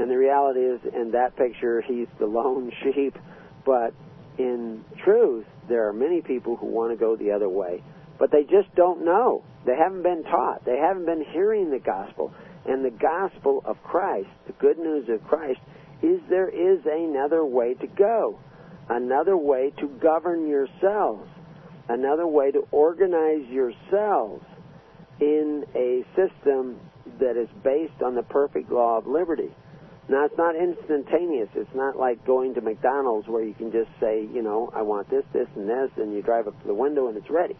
And the reality is, in that picture, he's the lone sheep. But in truth, there are many people who want to go the other way. But they just don't know. They haven't been taught. They haven't been hearing the gospel. And the gospel of Christ, the good news of Christ, is there is another way to go. Another way to govern yourselves, another way to organize yourselves in a system that is based on the perfect law of liberty. Now, it's not instantaneous. It's not like going to McDonald's where you can just say, you know, I want this, this, and this, and you drive up to the window and it's ready.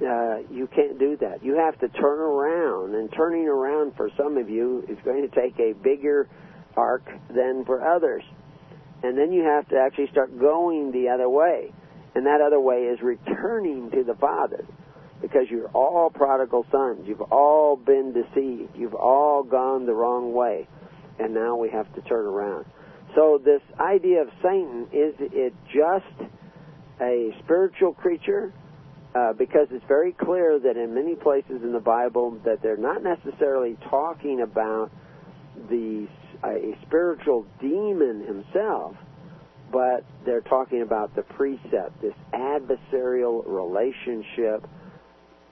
You can't do that. You have to turn around, and turning around for some of you is going to take a bigger arc than for others. And then you have to actually start going the other way. And that other way is returning to the Father, because you're all prodigal sons. You've all been deceived. You've all gone the wrong way. And now we have to turn around. So this idea of Satan, is it just a spiritual creature? Because it's very clear that in many places in the Bible that they're not necessarily talking about a spiritual demon himself, but they're talking about the precept, this adversarial relationship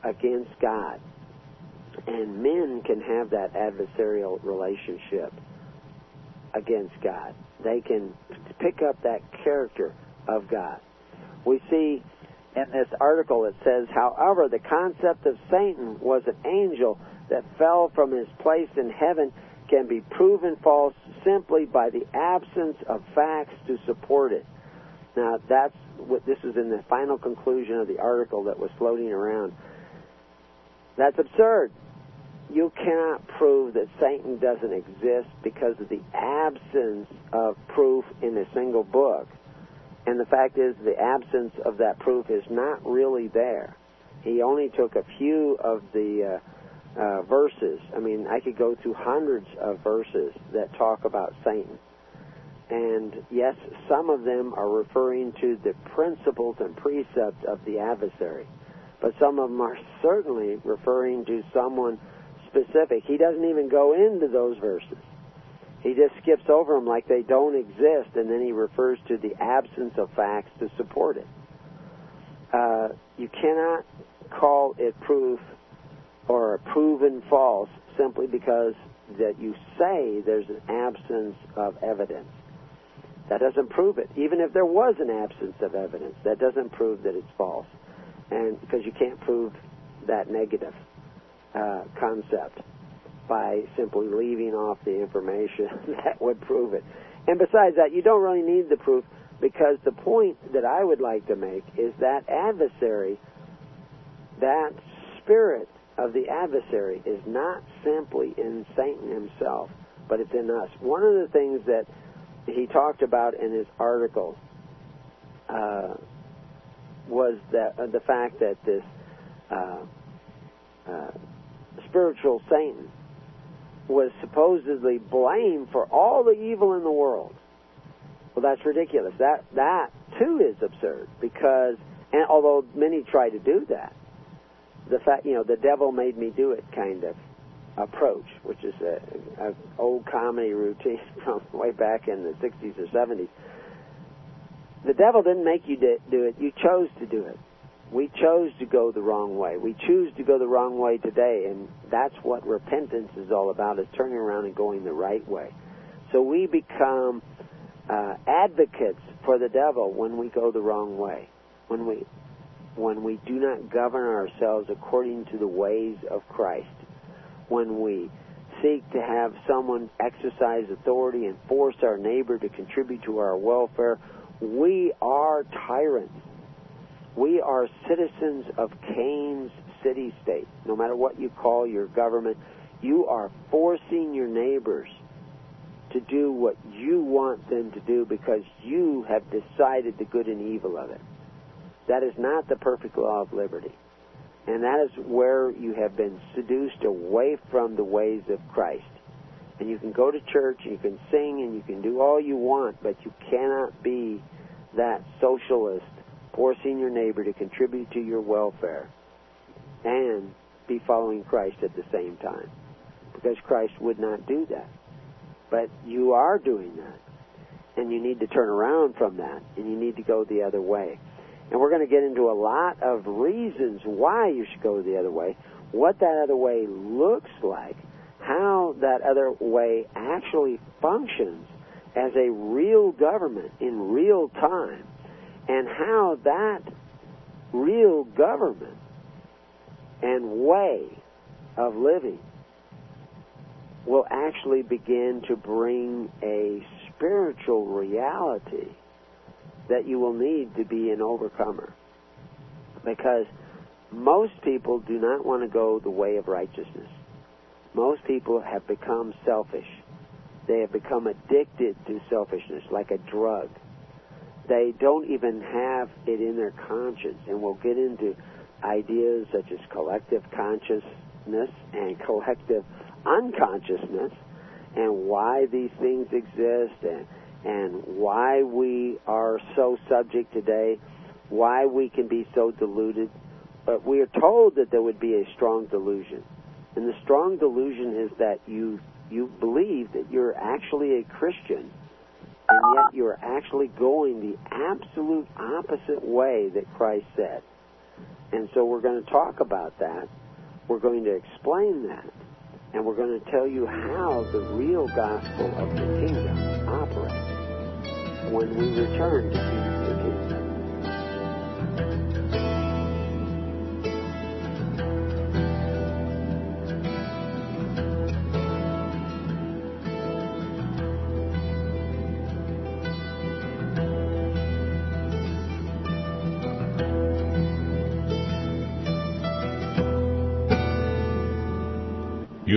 against God. And men can have that adversarial relationship against God. They can pick up that character of God. We see in this article it says, however, the concept of Satan was an angel that fell from his place in heaven can be proven false simply by the absence of facts to support it. Now, that's what this is in the final conclusion of the article that was floating around. That's absurd. You cannot prove that Satan doesn't exist because of the absence of proof in a single book. And the fact is, the absence of that proof is not really there. He only took a few of the verses. I mean, I could go through hundreds of verses that talk about Satan. And yes, some of them are referring to the principles and precepts of the adversary. But some of them are certainly referring to someone specific. He doesn't even go into those verses. He just skips over them like they don't exist, and then he refers to the absence of facts to support it. You cannot call it proof or a proven false simply because that you say there's an absence of evidence. That doesn't prove it. Even if there was an absence of evidence, that doesn't prove that it's false, and because you can't prove that negative concept by simply leaving off the information that would prove it. And besides that, you don't really need the proof, because the point that I would like to make is that adversary, that spirit of the adversary, is not simply in Satan himself, but it's in us. One of the things that he talked about in his article was that the fact that this spiritual Satan was supposedly blamed for all the evil in the world. Well, that's ridiculous. That too is absurd, because, and although many try to do that, the fact, you know, the devil made me do it kind of approach, which is a old comedy routine from way back in the 60s or 70s. The devil didn't make you do it. You chose to do it. We chose to go the wrong way. We choose to go the wrong way today, and that's what repentance is all about, is turning around and going the right way. So we become advocates for the devil when we go the wrong way, when we do not govern ourselves according to the ways of Christ, when we seek to have someone exercise authority and force our neighbor to contribute to our welfare. We are tyrants. We are citizens of Cain's city-state. No matter what you call your government, you are forcing your neighbors to do what you want them to do because you have decided the good and evil of it. That is not the perfect law of liberty. And that is where you have been seduced away from the ways of Christ. And you can go to church, and you can sing, and you can do all you want, but you cannot be that socialist forcing your neighbor to contribute to your welfare and be following Christ at the same time, because Christ would not do that. But you are doing that, and you need to turn around from that, and you need to go the other way. And we're going to get into a lot of reasons why you should go the other way, what that other way looks like, how that other way actually functions as a real government in real time, and how that real government and way of living will actually begin to bring a spiritual reality that you will need to be an overcomer. Because most people do not want to go the way of righteousness. Most people have become selfish. They have become addicted to selfishness like a drug. They don't even have it in their conscience. And we'll get into ideas such as collective consciousness and collective unconsciousness and why these things exist and why we are so subject today, why we can be so deluded. But we are told that there would be a strong delusion. And the strong delusion is that you believe that you're actually a Christian, and yet you're actually going the absolute opposite way that Christ said. And so we're going to talk about that. We're going to explain that. And we're going to tell you how the real gospel of the kingdom operates when we return to the kingdom. You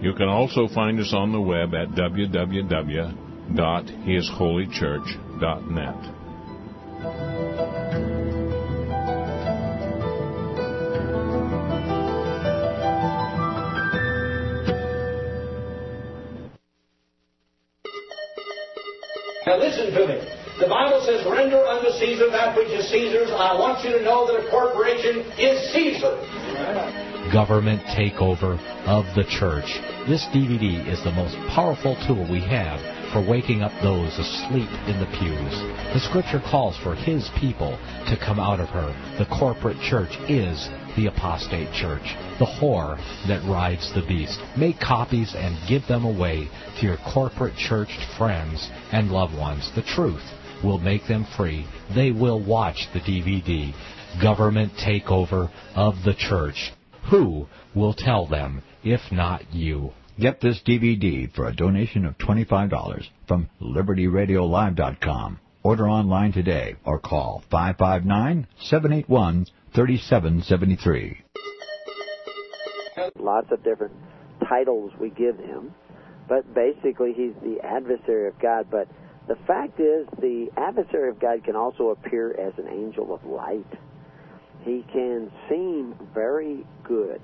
You can also find us on the web at www.hisholychurch.net. Now listen to me. The Bible says, render unto Caesar that which is Caesar's. I want you to know that a corporation is Caesar. Government takeover of the church. This DVD is the most powerful tool we have for waking up those asleep in the pews. The Scripture calls for His people to come out of her. The corporate church is the apostate church, the whore that rides the beast. Make copies and give them away to your corporate church friends and loved ones. The truth will make them free. They will watch the DVD, Government Takeover of the Church. Who will tell them, if not you? Get this DVD for a donation of $25 from LibertyRadioLive.com. Order online today or call 559-781-3773. Lots of different titles we give him, but basically he's the adversary of God. But the fact is, the adversary of God can also appear as an angel of light. He can seem very good,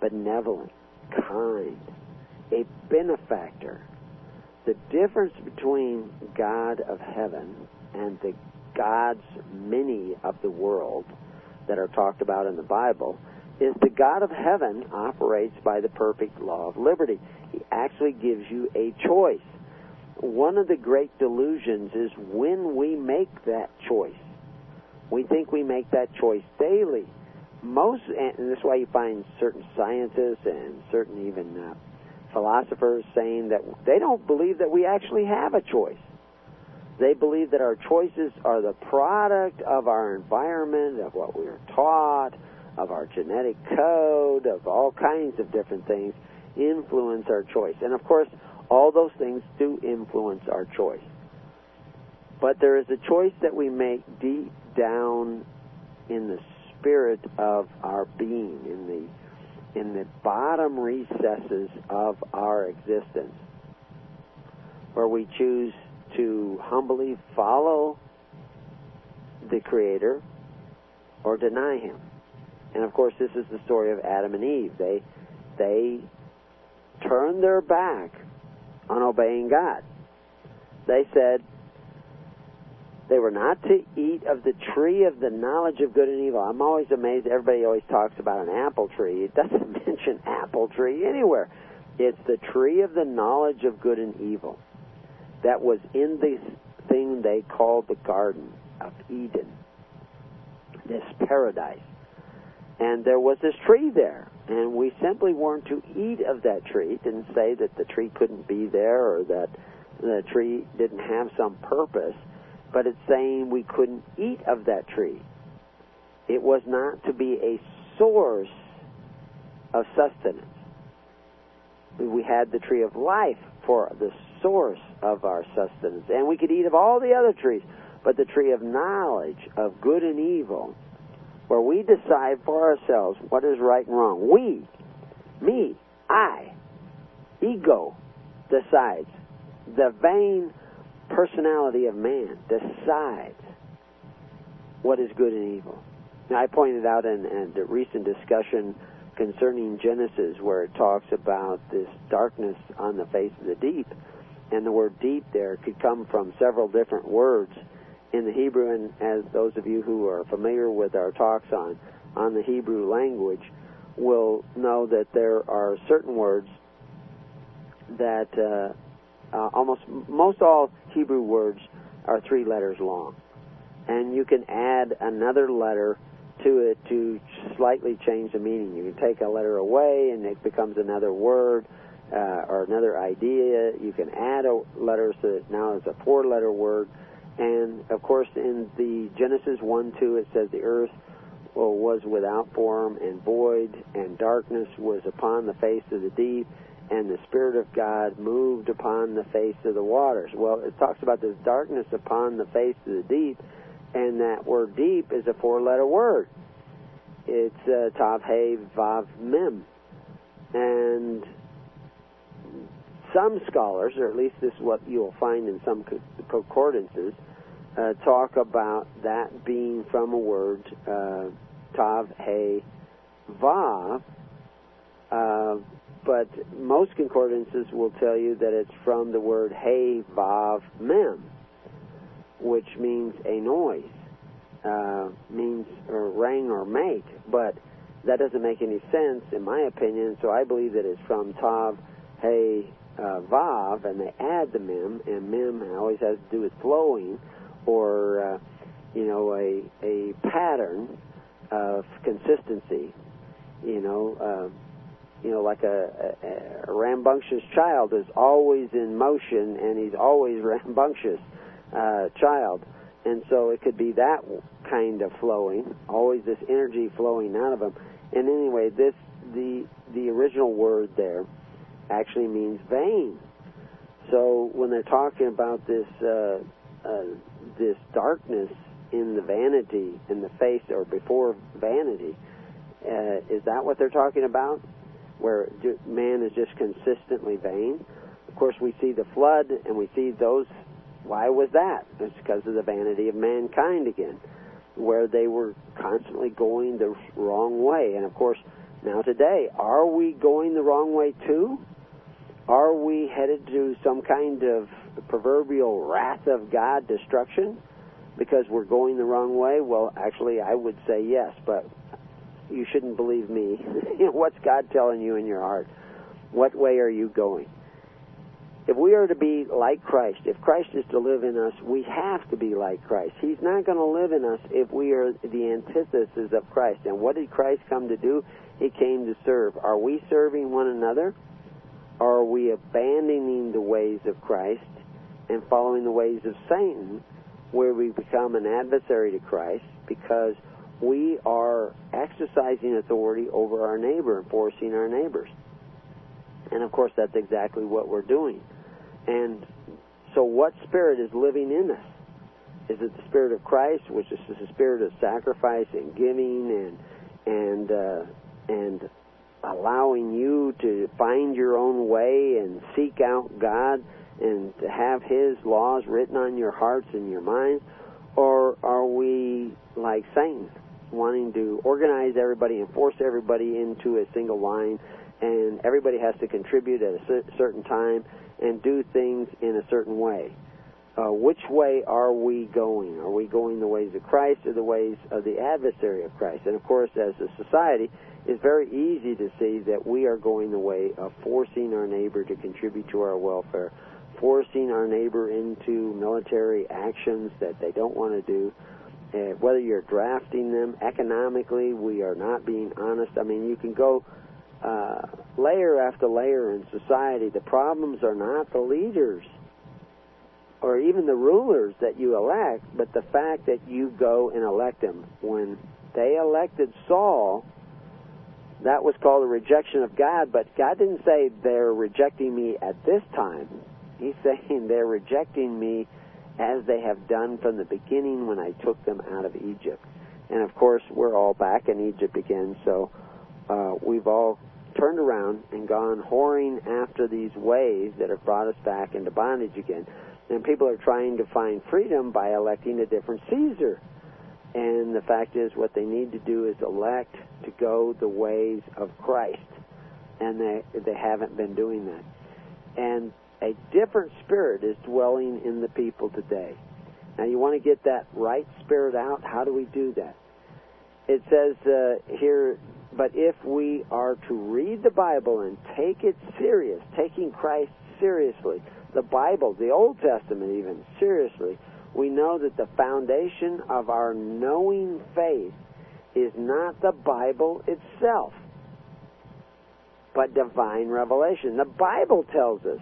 benevolent, kind, a benefactor. The difference between God of heaven and the gods many of the world that are talked about in the Bible is the God of heaven operates by the perfect law of liberty. He actually gives you a choice. One of the great delusions is when we make that choice. We think we make that choice daily. And this is why you find certain scientists and certain even philosophers saying that they don't believe that we actually have a choice. They believe that our choices are the product of our environment, of what we are taught, of our genetic code, of all kinds of different things influence our choice. And, of course, all those things do influence our choice. But there is a choice that we make deep down in the spirit of our being, in the bottom recesses of our existence, where we choose to humbly follow the Creator or deny Him. And, of course, this is the story of Adam and Eve. They turned their back on obeying God. They said they were not to eat of the tree of the knowledge of good and evil. I'm always amazed. Everybody always talks about an apple tree. It doesn't mention apple tree anywhere. It's the tree of the knowledge of good and evil that was in this thing they called the Garden of Eden, this paradise. And there was this tree there, and we simply weren't to eat of that tree. It didn't say that the tree couldn't be there or that the tree didn't have some purpose, but it's saying we couldn't eat of that tree. It was not to be a source of sustenance. We had the tree of life for the source of our sustenance, and we could eat of all the other trees, but the tree of knowledge of good and evil, where we decide for ourselves what is right and wrong. We, me, I, ego decides. The vain personality of man decides what is good and evil. Now, I pointed out in the recent discussion concerning Genesis where it talks about this darkness on the face of the deep, and the word deep there could come from several different words in the Hebrew, and as those of you who are familiar with our talks on the Hebrew language will know that there are certain words that most all Hebrew words are 3 letters long, and you can add another letter to it to slightly change the meaning. You can take a letter away and it becomes another word or another idea. You can add a letter so that now it's a 4-letter word. And, of course, in the Genesis 1:2, it says the earth was without form and void, and darkness was upon the face of the deep, and the Spirit of God moved upon the face of the waters. Well, it talks about this darkness upon the face of the deep, and that word deep is a 4-letter word. It's Tav, He, Vav, Mem. And some scholars, or at least this is what you'll find in some concordances, talk about that being from a word, Tav, He, Vav, but most concordances will tell you that it's from the word He, Vav, Mem, which means a noise, means or rang or make, but that doesn't make any sense in my opinion, so I believe that it's from Tav, He, Vav, and they add the Mem, and Mem always has to do with flowing or, a pattern of consistency, like a rambunctious child is always in motion, and he's always rambunctious child. And so it could be that kind of flowing, always this energy flowing out of him. And anyway, the original word there actually means vain. So when they're talking about this this darkness in the vanity, in the face or before vanity, is that what they're talking about? Where man is just consistently vain? Of course, we see the flood and we see those. Why was that? It's because of the vanity of mankind again. where they were constantly going the wrong way. And, of course, now today, are we going the wrong way too? Are we headed to some kind of proverbial wrath of God, destruction, because we're going the wrong way? Well, actually, I would say yes, but you shouldn't believe me. What's God telling you in your heart? What way are you going? If we are to be like Christ, if Christ is to live in us, we have to be like Christ. He's not going to live in us if we are the antithesis of Christ. And what did Christ come to do? He came to serve. Are we serving one another? Are we abandoning the ways of Christ and following the ways of Satan, where we become an adversary to Christ because we are exercising authority over our neighbor and forcing our neighbors? And, of course, that's exactly what we're doing. And so what spirit is living in us? Is it the spirit of Christ, which is the spirit of sacrifice and giving and allowing you to find your own way and seek out God and to have His laws written on your hearts and your minds? Or are we like Satan, wanting to organize everybody and force everybody into a single line, and everybody has to contribute at a certain time and do things in a certain way? Which way are we going? Are we going the ways of Christ or the ways of the adversary of Christ? And, of course, as a society, it's very easy to see that we are going the way of forcing our neighbor to contribute to our welfare, forcing our neighbor into military actions that they don't want to do. Whether you're drafting them economically, we are not being honest. I mean, you can go layer after layer in society. The problems are not the leaders or even the rulers that you elect, but the fact that you go and elect them. When they elected Saul, that was called a rejection of God, but God didn't say they're rejecting me at this time. He's saying they're rejecting me as they have done from the beginning when I took them out of Egypt. And, of course, we're all back in Egypt again, so we've all turned around and gone whoring after these ways that have brought us back into bondage again. And people are trying to find freedom by electing a different Caesar. And the fact is, what they need to do is elect to go the ways of Christ. And they haven't been doing that. And a different spirit is dwelling in the people today. Now, you want to get that right spirit out? How do we do that? It says here, but if we are to read the Bible and take it serious, taking Christ seriously, the Bible, the Old Testament even, seriously, we know that the foundation of our knowing faith is not the Bible itself, but divine revelation. The Bible tells us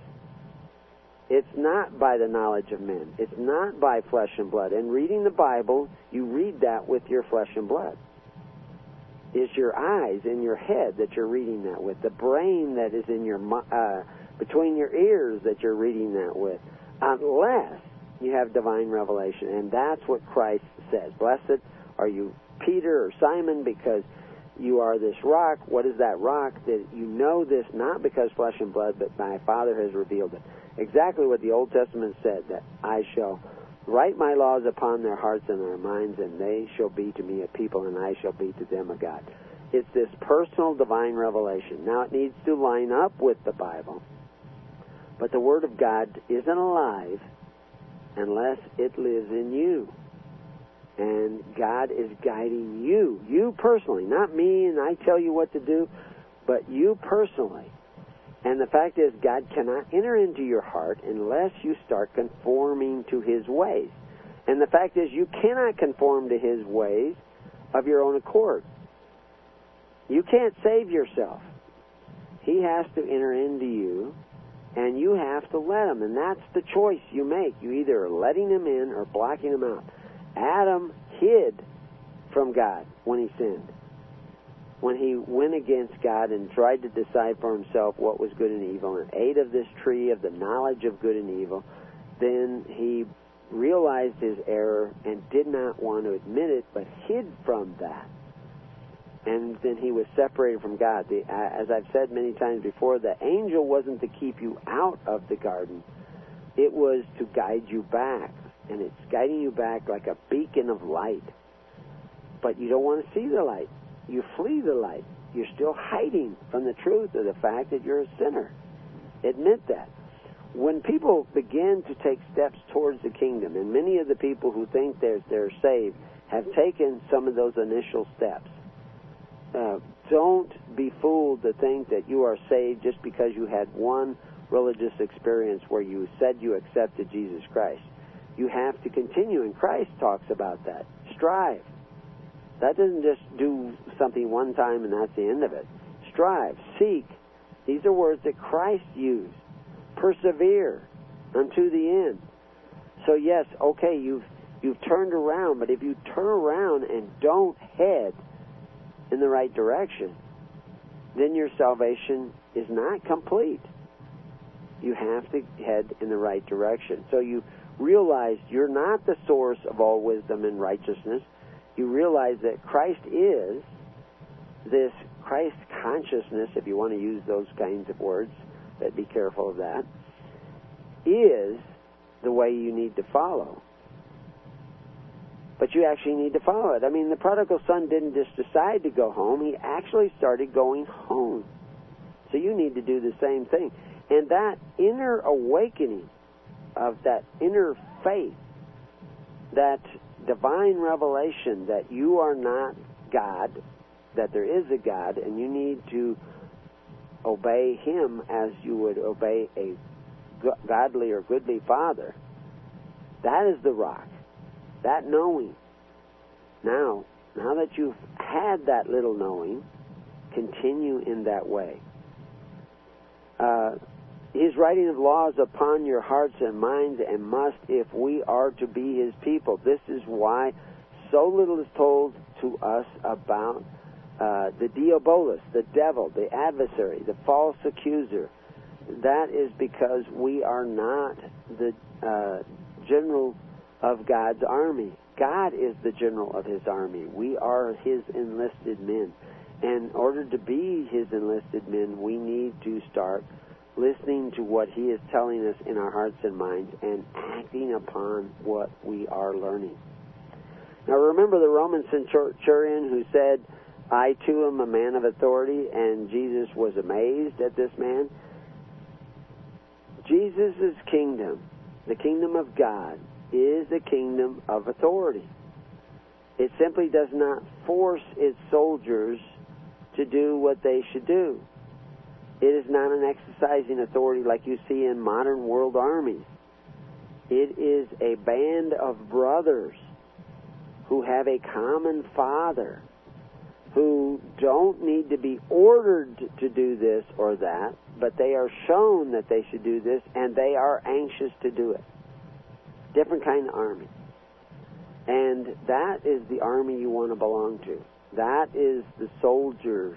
it's not by the knowledge of men. It's not by flesh and blood. And reading the Bible, you read that with your flesh and blood. It's your eyes in your head that you're reading that with, the brain that is in your between your ears that you're reading that with, unless you have divine revelation. And that's what Christ says. Blessed are you, Peter or Simon, because you are this rock. What is that rock? That you know this not because flesh and blood, but my Father has revealed it. Exactly what the Old Testament said, that I shall write my laws upon their hearts and their minds, and they shall be to me a people, and I shall be to them a God. It's this personal divine revelation. Now, it needs to line up with the Bible, but the Word of God isn't alive unless it lives in you. And God is guiding you, you personally, not me and I tell you what to do, but you personally. And the fact is, God cannot enter into your heart unless you start conforming to His ways. And the fact is, you cannot conform to His ways of your own accord. You can't save yourself. He has to enter into you, and you have to let Him. And that's the choice you make. You either are letting Him in or blocking Him out. Adam hid from God when he sinned, when he went against God and tried to decide for himself what was good and evil and ate of this tree of the knowledge of good and evil. Then he realized his error and did not want to admit it, but hid from that. And then he was separated from God. As I've said many times before, the angel wasn't to keep you out of the garden. It was to guide you back, and it's guiding you back like a beacon of light. but you don't want to see the light. You flee the light. You're still hiding from the truth of the fact that you're a sinner. Admit that. When people begin to take steps towards the kingdom, and many of the people who think they're saved have taken some of those initial steps, don't be fooled to think that you are saved just because you had one religious experience where you said you accepted Jesus Christ. You have to continue, and Christ talks about that. Strive. That doesn't just do something one time and that's the end of it. Strive. Seek. These are words that Christ used. Persevere unto the end. So yes, okay, you've turned around, but if you turn around and don't head in the right direction, then your salvation is not complete. You have to head in the right direction. So you realize you're not the source of all wisdom and righteousness. You realize that Christ is this Christ consciousness, if you want to use those kinds of words, but be careful of that, is the way you need to follow. But you actually need to follow it. I mean, the prodigal son didn't just decide to go home. He actually started going home. So you need to do the same thing. And that inner awakening of that inner faith, that divine revelation that you are not God, that there is a God, and you need to obey Him as you would obey a godly or goodly father. That is the rock. That knowing. Now that you've had that little knowing, continue in that way. His writing of laws upon your hearts and minds and must, if we are to be His people. This is why so little is told to us about the diabolus, the devil, the adversary, the false accuser. That is because we are not the general of God's army. God is the general of His army. We are His enlisted men. And in order to be His enlisted men, we need to start listening to what He is telling us in our hearts and minds and acting upon what we are learning. Now remember the Roman centurion who said, I too am a man of authority, and Jesus was amazed at this man. Jesus' kingdom, the kingdom of God, is a kingdom of authority. It simply does not force its soldiers to do what they should do. It is not an exercising authority like you see in modern world armies. It is a band of brothers who have a common father, who don't need to be ordered to do this or that, but they are shown that they should do this, and they are anxious to do it. Different kind of army. And that is the army you want to belong to. That is the soldiers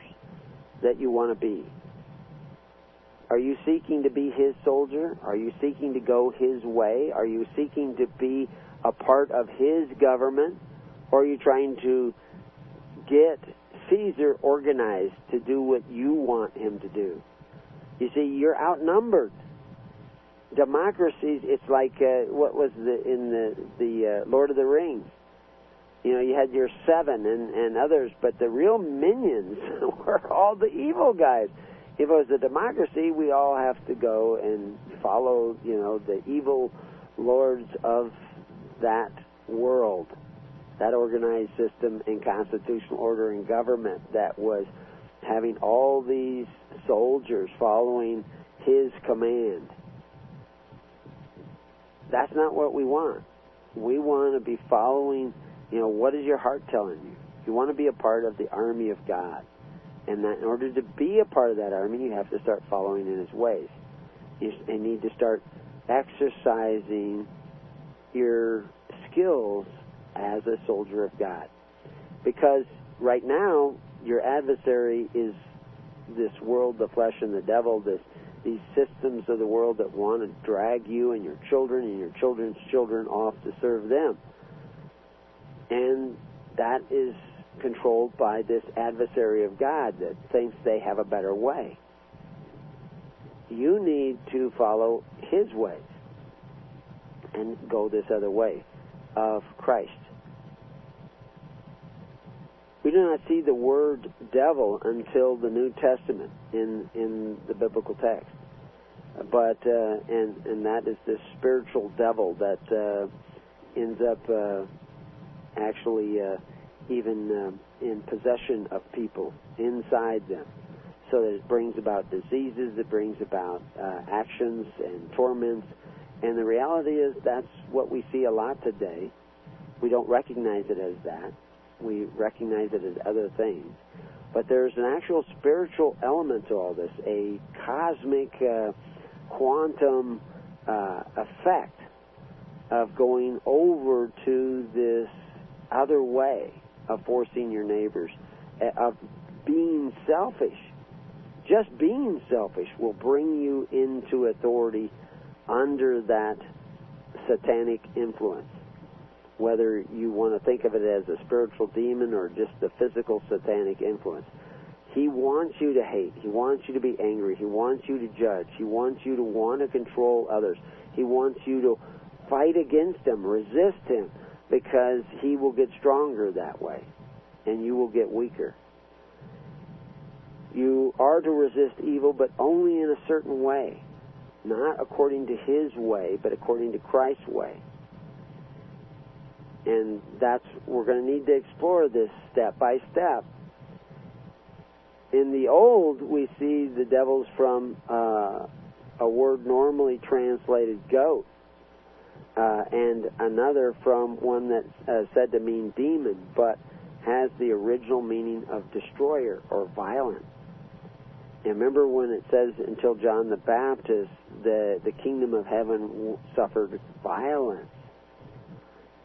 that you want to be. Are you seeking to be His soldier? Are you seeking to go His way? Are you seeking to be a part of His government? Or are you trying to get Caesar organized to do what you want him to do? You see, you're outnumbered. Democracies, it's like what was in the Lord of the Rings. You know, you had your seven and others, but the real minions were all the evil guys. If it was a democracy, we all have to go and follow, you know, the evil lords of that world, that organized system and constitutional order and government that was having all these soldiers following His command. That's not what we want. We want to be following, you know, what is your heart telling you? You want to be a part of the army of God. And that in order to be a part of that army, you have to start following in His ways. You need to start exercising your skills as a soldier of God. Because right now, your adversary is this world, the flesh and the devil, these systems of the world that want to drag you and your children's children off to serve them. And that is controlled by this adversary of God that thinks they have a better way. You need to follow His ways and go this other way of Christ. do not see the word devil until the New Testament in the biblical text. But and that is this spiritual devil that ends up actually even in possession of people inside them. So that it brings about diseases, it brings about actions and torments. And the reality is that's what we see a lot today. We don't recognize it as that. We recognize it as other things. But there's an actual spiritual element to all this, a cosmic quantum effect of going over to this other way of forcing your neighbors, of being selfish. Just being selfish will bring you into authority under that satanic influence, whether you want to think of it as a spiritual demon or just the physical satanic influence. He wants you to hate. He wants you to be angry. He wants you to judge. He wants you to want to control others. He wants you to fight against him, resist him, because he will get stronger that way, and you will get weaker. You are to resist evil, but only in a certain way, not according to his way, but according to Christ's way. And that's, we're going to need to explore this step by step. In the Old, we see the devils from a word normally translated goat, and another from one that's said to mean demon, but has the original meaning of destroyer or violent. And remember when it says, until John the Baptist, the kingdom of heaven suffered violence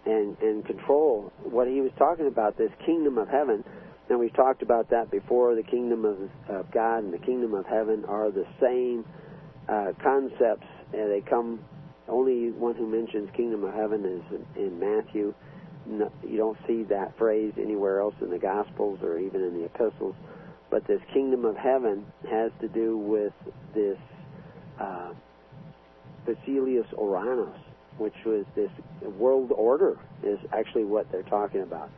and control. What he was talking about, this kingdom of heaven, and we've talked about that before, the kingdom of God and the kingdom of heaven are the same concepts, and they come, only one who mentions kingdom of heaven is in Matthew. No, you don't see that phrase anywhere else in the Gospels or even in the epistles, but this kingdom of heaven has to do with this Basilius Oranos, which was this world order, is actually what they're talking about.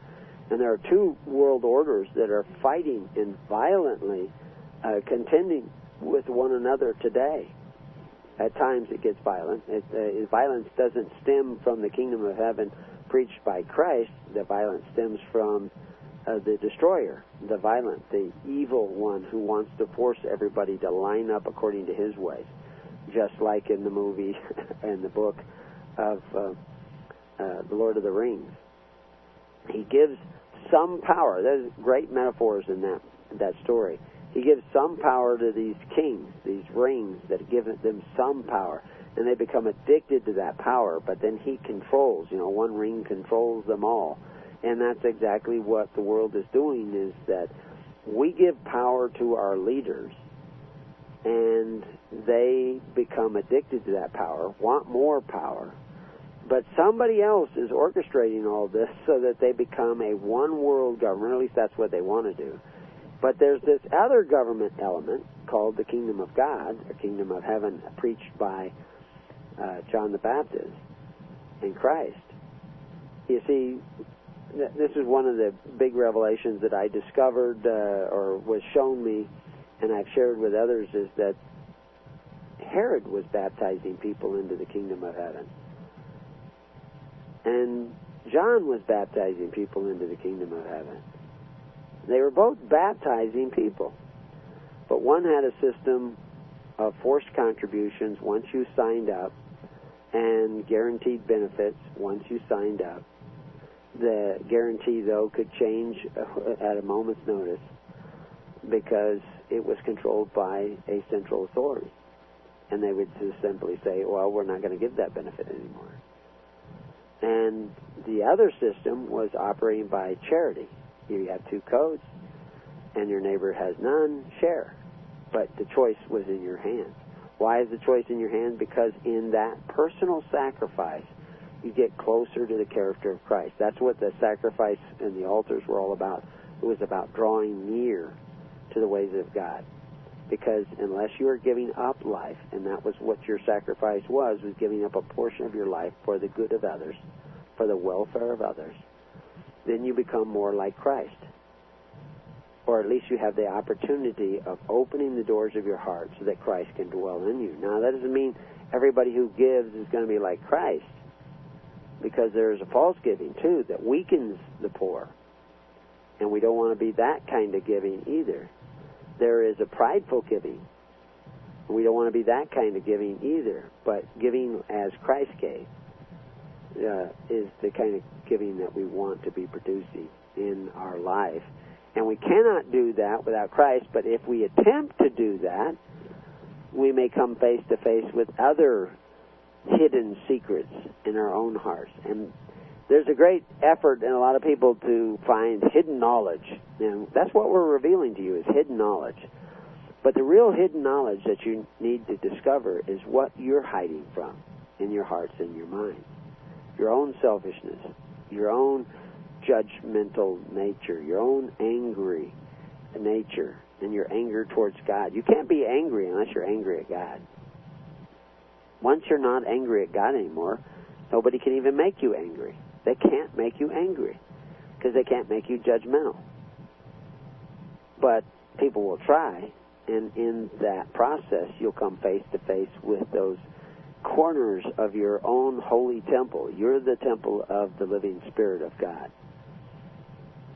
And there are two world orders that are fighting and violently contending with one another today. At times it gets violent. Violence doesn't stem from the kingdom of heaven preached by Christ. The violence stems from the destroyer, the violent, the evil one who wants to force everybody to line up according to his ways, just like in the movie and the book of The Lord of the Rings. He gives some power. There's great metaphors in that story. He gives some power to these kings, these rings that give them some power, and they become addicted to that power, but then he controls. You know, one ring controls them all, and that's exactly what the world is doing, is that we give power to our leaders, and they become addicted to that power, want more power. But somebody else is orchestrating all this so that they become a one-world government, at least that's what they want to do. But there's this other government element called the kingdom of God, the kingdom of heaven, preached by John the Baptist and Christ. You see, this is one of the big revelations that I discovered or was shown me, and I've shared with others, is that Herod was baptizing people into the kingdom of heaven. And John was baptizing people into the kingdom of heaven. They were both baptizing people. But one had a system of forced contributions once you signed up and guaranteed benefits once you signed up. The guarantee, though, could change at a moment's notice because it was controlled by a central authority. And they would just simply say, well, we're not going to give that benefit anymore. And the other system was operating by charity. You have two coats, and your neighbor has none, share. But the choice was in your hands. Why is the choice in your hand? Because in that personal sacrifice, you get closer to the character of Christ. That's what the sacrifice and the altars were all about. It was about drawing near to the ways of God. Because unless you are giving up life, and that was what your sacrifice was giving up a portion of your life for the good of others, for the welfare of others, then you become more like Christ. or at least you have the opportunity of opening the doors of your heart so that Christ can dwell in you. Now, that doesn't mean everybody who gives is going to be like Christ, because there's a false giving, too, that weakens the poor. And we don't want to be that kind of giving either. There is a prideful giving. We don't want to be that kind of giving either. But giving as Christ gave is the kind of giving that we want to be producing in our life. And we cannot do that without Christ, but if we attempt to do that, we may come face to face with other hidden secrets in our own hearts. And there's a great effort in a lot of people to find hidden knowledge. And that's what we're revealing to you, is hidden knowledge. But the real hidden knowledge that you need to discover is what you're hiding from in your hearts and your mind. Your own selfishness, your own judgmental nature, your own angry nature, and your anger towards God. You can't be angry unless you're angry at God. Once you're not angry at God anymore, nobody can even make you angry. They can't make you angry because they can't make you judgmental. But people will try, and in that process, you'll come face to face with those corners of your own holy temple. You're the temple of the living Spirit of God.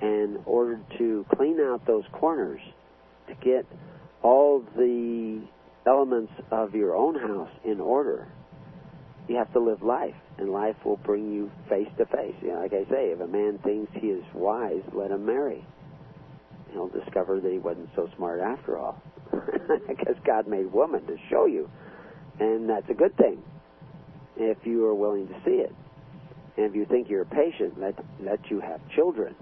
And in order to clean out those corners, to get all the elements of your own house in order, you have to live life, and life will bring you face to face. You know, like I say, if a man thinks he is wise, let him marry. He'll discover that he wasn't so smart after all, because God made woman to show you. And that's a good thing if you are willing to see it. And if you think you're patient, let you have children.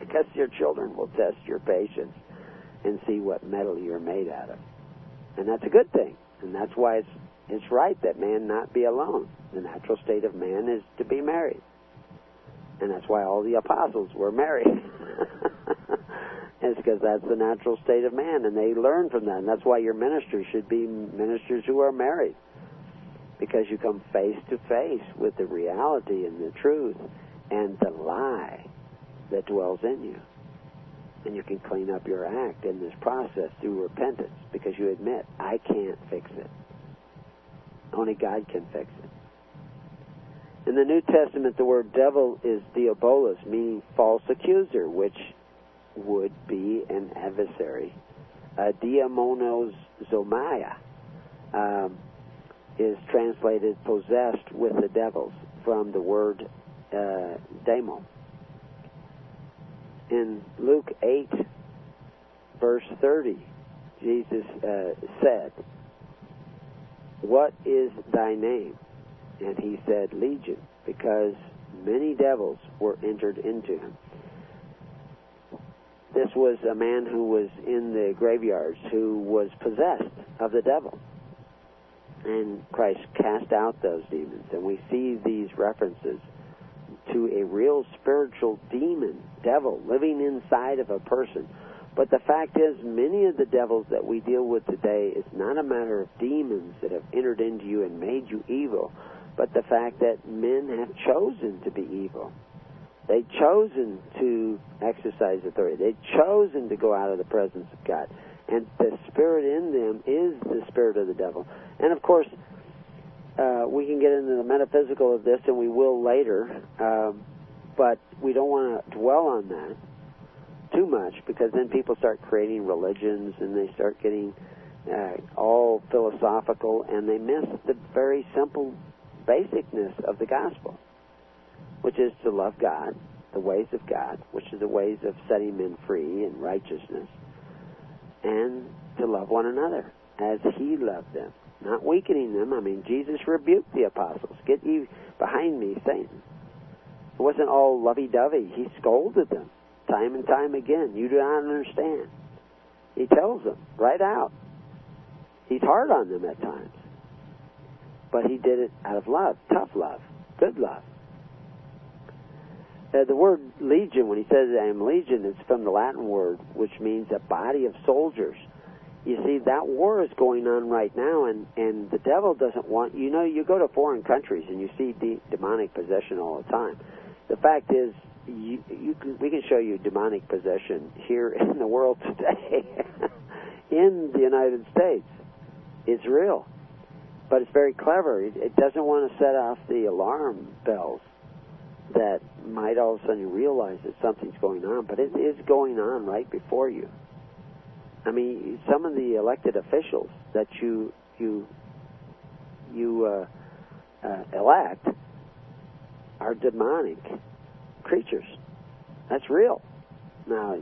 Because your children will test your patience and see what metal you're made out of. And that's a good thing. And that's why it's right that man not be alone. The natural state of man is to be married. And that's why all the apostles were married. It's because that's the natural state of man, and they learn from that. And that's why your ministers should be ministers who are married, because you come face to face with the reality and the truth and the lie that dwells in you. And you can clean up your act in this process through repentance, because you admit, I can't fix it. Only God can fix it. In the New Testament, the word devil is diabolos, meaning false accuser, which would be an adversary. Demonozoomai is translated possessed with the devils, from the word daemon. In Luke 8, verse 30, Jesus said, "What is thy name?" And he said, "Legion," because many devils were entered into him. This was a man who was in the graveyards, who was possessed of the devil. And Christ cast out those demons. And we see these references to a real spiritual demon, devil, living inside of a person. But the fact is, many of the devils that we deal with today is not a matter of demons that have entered into you and made you evil, but the fact that men have chosen to be evil. They've chosen to exercise authority. They've chosen to go out of the presence of God. And the spirit in them is the spirit of the devil. And, of course, we can get into the metaphysical of this, and we will later, but we don't want to dwell on that too much, because then people start creating religions, and they start getting all philosophical, and they miss the very simple basicness of the gospel, which is to love God, the ways of God, which are the ways of setting men free in righteousness, and to love one another as he loved them, not weakening them. I mean, Jesus rebuked the apostles. "Get ye behind me, Satan." It wasn't all lovey-dovey. He scolded them time and time again. "You do not understand." He tells them right out. He's hard on them at times. But he did it out of love, tough love, good love. The word legion, when he says, "I am legion," it's from the Latin word, which means a body of soldiers. You see, that war is going on right now, and the devil doesn't want, you know, you go to foreign countries and you see demonic possession all the time. The fact is, we can show you demonic possession here in the world today, in the United States. It's real, but it's very clever. It doesn't want to set off the alarm bells that might all of a sudden realize that something's going on, but it is going on right before you. I mean, some of the elected officials that you elect are demonic creatures. That's real. Now,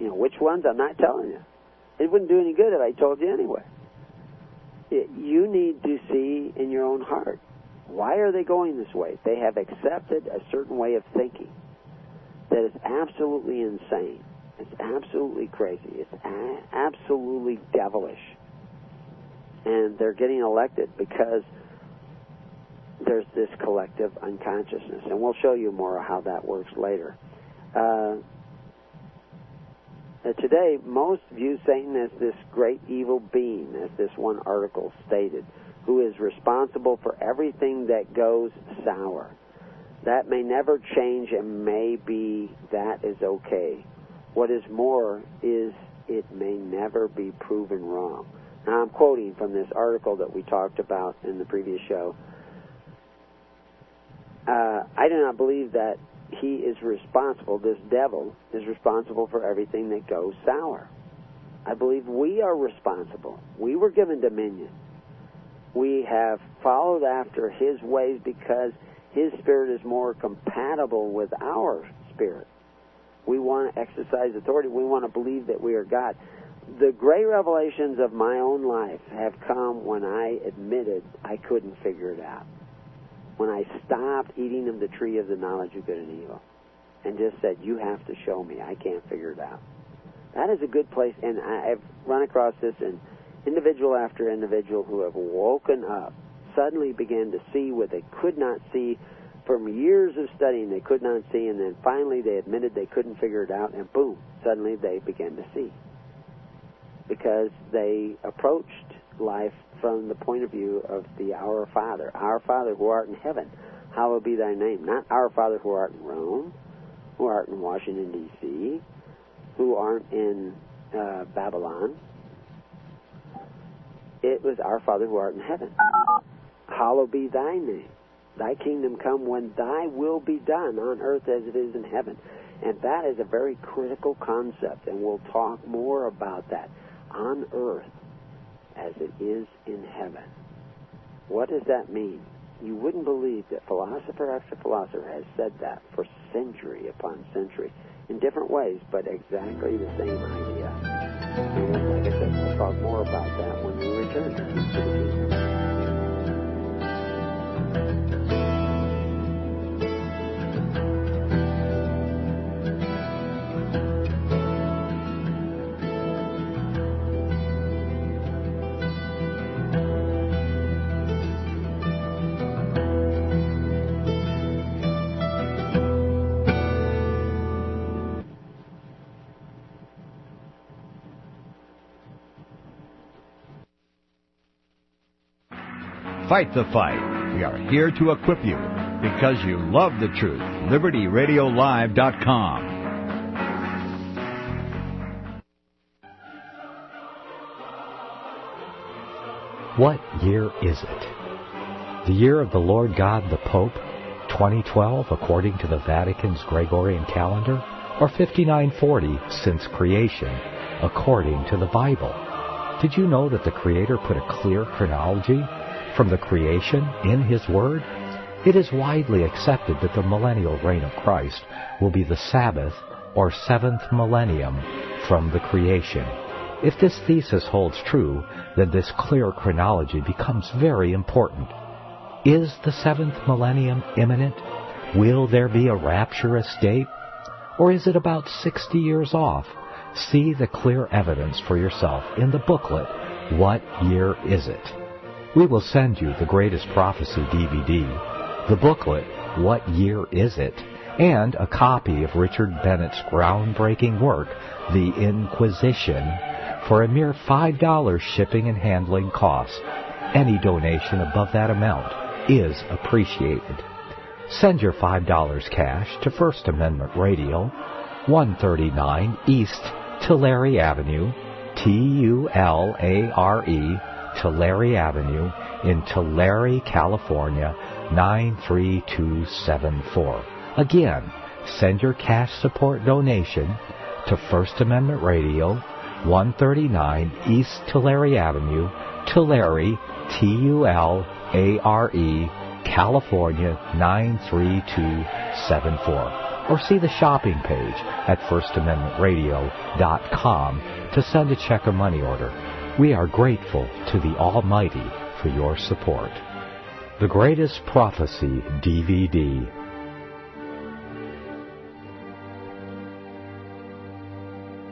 you know, which ones, I'm not telling you. It wouldn't do any good if I told you anyway. You need to see in your own heart, why are they going this way? They have accepted a certain way of thinking that is absolutely insane. It's absolutely crazy. It's absolutely devilish. And they're getting elected because there's this collective unconsciousness. And we'll show you more how that works later. Today, most view Satan as this great evil being, as this one article stated, who is responsible for everything that goes sour. That may never change, and maybe that is okay. What is more is it may never be proven wrong. Now, I'm quoting from this article that we talked about in the previous show. I do not believe that he is responsible, this devil is responsible for everything that goes sour. I believe we are responsible. We were given dominion. We have followed after his ways because his spirit is more compatible with our spirit. We want to exercise authority. We want to believe that we are God. The great revelations of my own life have come when I admitted I couldn't figure it out. When I stopped eating of the tree of the knowledge of good and evil and just said, you have to show me. I can't figure it out. That is a good place. And I've run across this in individual after individual who have woken up, suddenly began to see what they could not see. From years of studying, they could not see, and then finally they admitted they couldn't figure it out, and boom, suddenly they began to see. Because they approached life from the point of view of the our Father who art in heaven, hallowed be thy name. Not our Father who art in Rome, who art in Washington, D.C., who aren't in Babylon. It was our Father who art in heaven. Hallowed be thy name. Thy kingdom come when thy will be done on earth as it is in heaven. And that is a very critical concept, and we'll talk more about that. On earth as it is in heaven. What does that mean? You wouldn't believe that philosopher after philosopher has said that for century upon century, in different ways, but exactly the same idea. And like I said, we'll talk more about that when we return to the kingdom. Fight the fight. We are here to equip you because you love the truth. LibertyRadioLive.com. What year is it? The year of the Lord God the Pope, 2012 according to the Vatican's Gregorian calendar, or 5940 since creation according to the Bible. Did you know that the Creator put a clear chronology from the creation in His Word? It is widely accepted that the millennial reign of Christ will be the Sabbath or seventh millennium from the creation. If this thesis holds true, then this clear chronology becomes very important. Is the seventh millennium imminent? Will there be a rapturous date? Or is it about 60 years off? See the clear evidence for yourself in the booklet, What Year Is It? We will send you the Greatest Prophecy DVD, the booklet, What Year Is It?, and a copy of Richard Bennett's groundbreaking work, The Inquisition, for a mere $5 shipping and handling costs. Any donation above that amount is appreciated. Send your $5 cash to First Amendment Radio, 139 East Tulare Avenue, Tulare, Tulare Avenue, in Tulare, California, 93274. Again, send your cash support donation to First Amendment Radio, 139 East Tulare Avenue, Tulare, Tulare, California, 93274. Or see the shopping page at firstamendmentradio.com to send a check or money order. We are grateful to the Almighty for your support. The Greatest Prophecy DVD.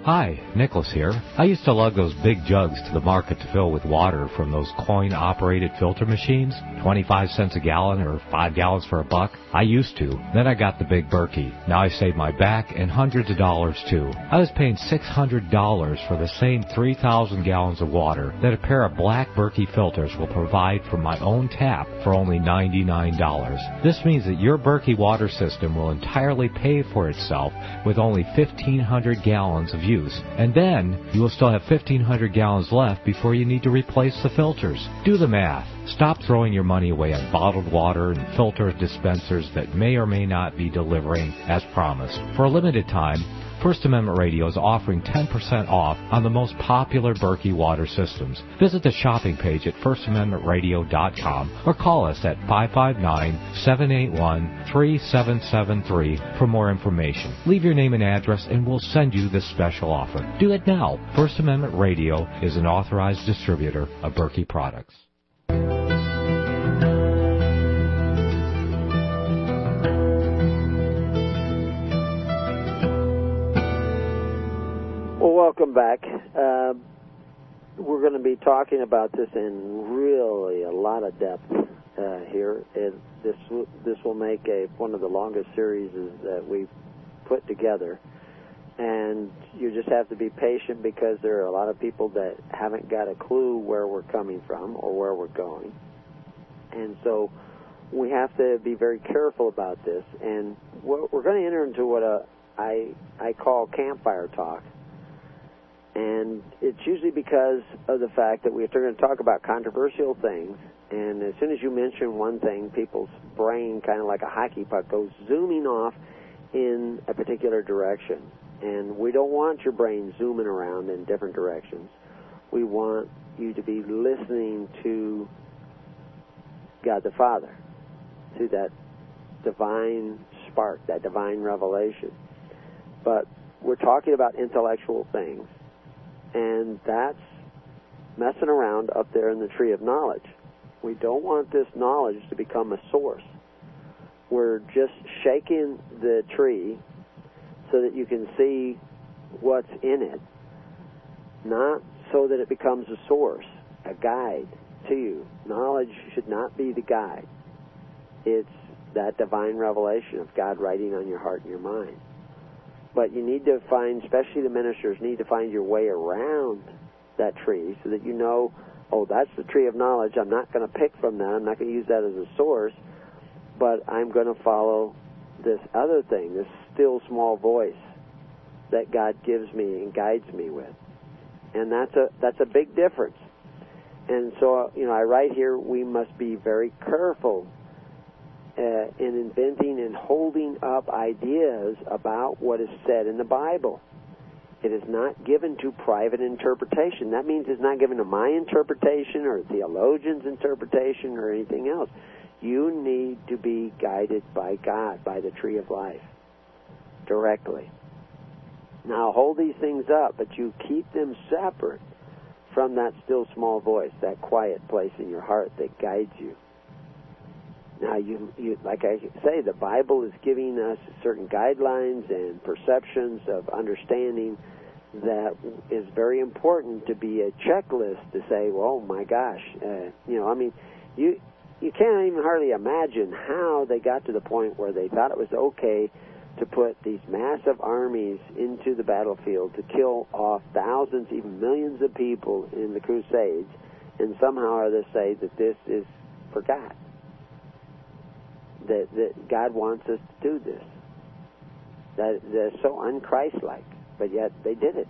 Hi, Nicholas here. I used to lug those big jugs to the market to fill with water from those coin-operated filter machines, 25 cents a gallon or 5 gallons for $1. I used to. Then I got the big Berkey. Now I save my back and hundreds of dollars, too. I was paying $600 for the same 3,000 gallons of water that a pair of black Berkey filters will provide from my own tap for only $99. This means that your Berkey water system will entirely pay for itself with only 1,500 gallons of use, and then you will still have 1,500 gallons left before you need to replace the filters. Do the math. Stop throwing your money away on bottled water and filter dispensers that may or may not be delivering as promised. For a limited time, First Amendment Radio is offering 10% off on the most popular Berkey water systems. Visit the shopping page at firstamendmentradio.com or call us at 559-781-3773 for more information. Leave your name and address and we'll send you this special offer. Do it now. First Amendment Radio is an authorized distributor of Berkey products. Welcome back. We're going to be talking about this in really a lot of depth here. And this will make one of the longest series that we've put together. And you just have to be patient because there are a lot of people that haven't got a clue where we're coming from or where we're going. And so we have to be very careful about this. And we're going to enter into what I call campfire talk. And it's usually because of the fact that we're going to talk about controversial things, and as soon as you mention one thing, people's brain, kind of like a hockey puck, goes zooming off in a particular direction. And we don't want your brain zooming around in different directions. We want you to be listening to God the Father, to that divine spark, that divine revelation. But we're talking about intellectual things. And that's messing around up there in the tree of knowledge. We don't want this knowledge to become a source. We're just shaking the tree so that you can see what's in it, not so that it becomes a source, a guide to you. Knowledge should not be the guide. It's that divine revelation of God writing on your heart and your mind. But you need to find, especially the ministers, need to find your way around that tree so that you know, oh, that's the tree of knowledge. I'm not going to pick from that. I'm not going to use that as a source, but I'm going to follow this other thing, this still small voice that God gives me and guides me with. And that's a big difference. And so, I write here, we must be very careful in inventing and holding up ideas about what is said in the Bible. It is not given to private interpretation. That means it's not given to my interpretation or a theologian's interpretation or anything else. You need to be guided by God, by the tree of life, directly. Now, hold these things up, but you keep them separate from that still small voice, that quiet place in your heart that guides you. Now, you like I say, the Bible is giving us certain guidelines and perceptions of understanding that is very important to be a checklist to say, well, my gosh, you can't even hardly imagine how they got to the point where they thought it was okay to put these massive armies into the battlefield to kill off thousands, even millions of people in the Crusades, and somehow or other say that this is for God. that God wants us to do this. That they're so un-Christ-like, but yet they did it.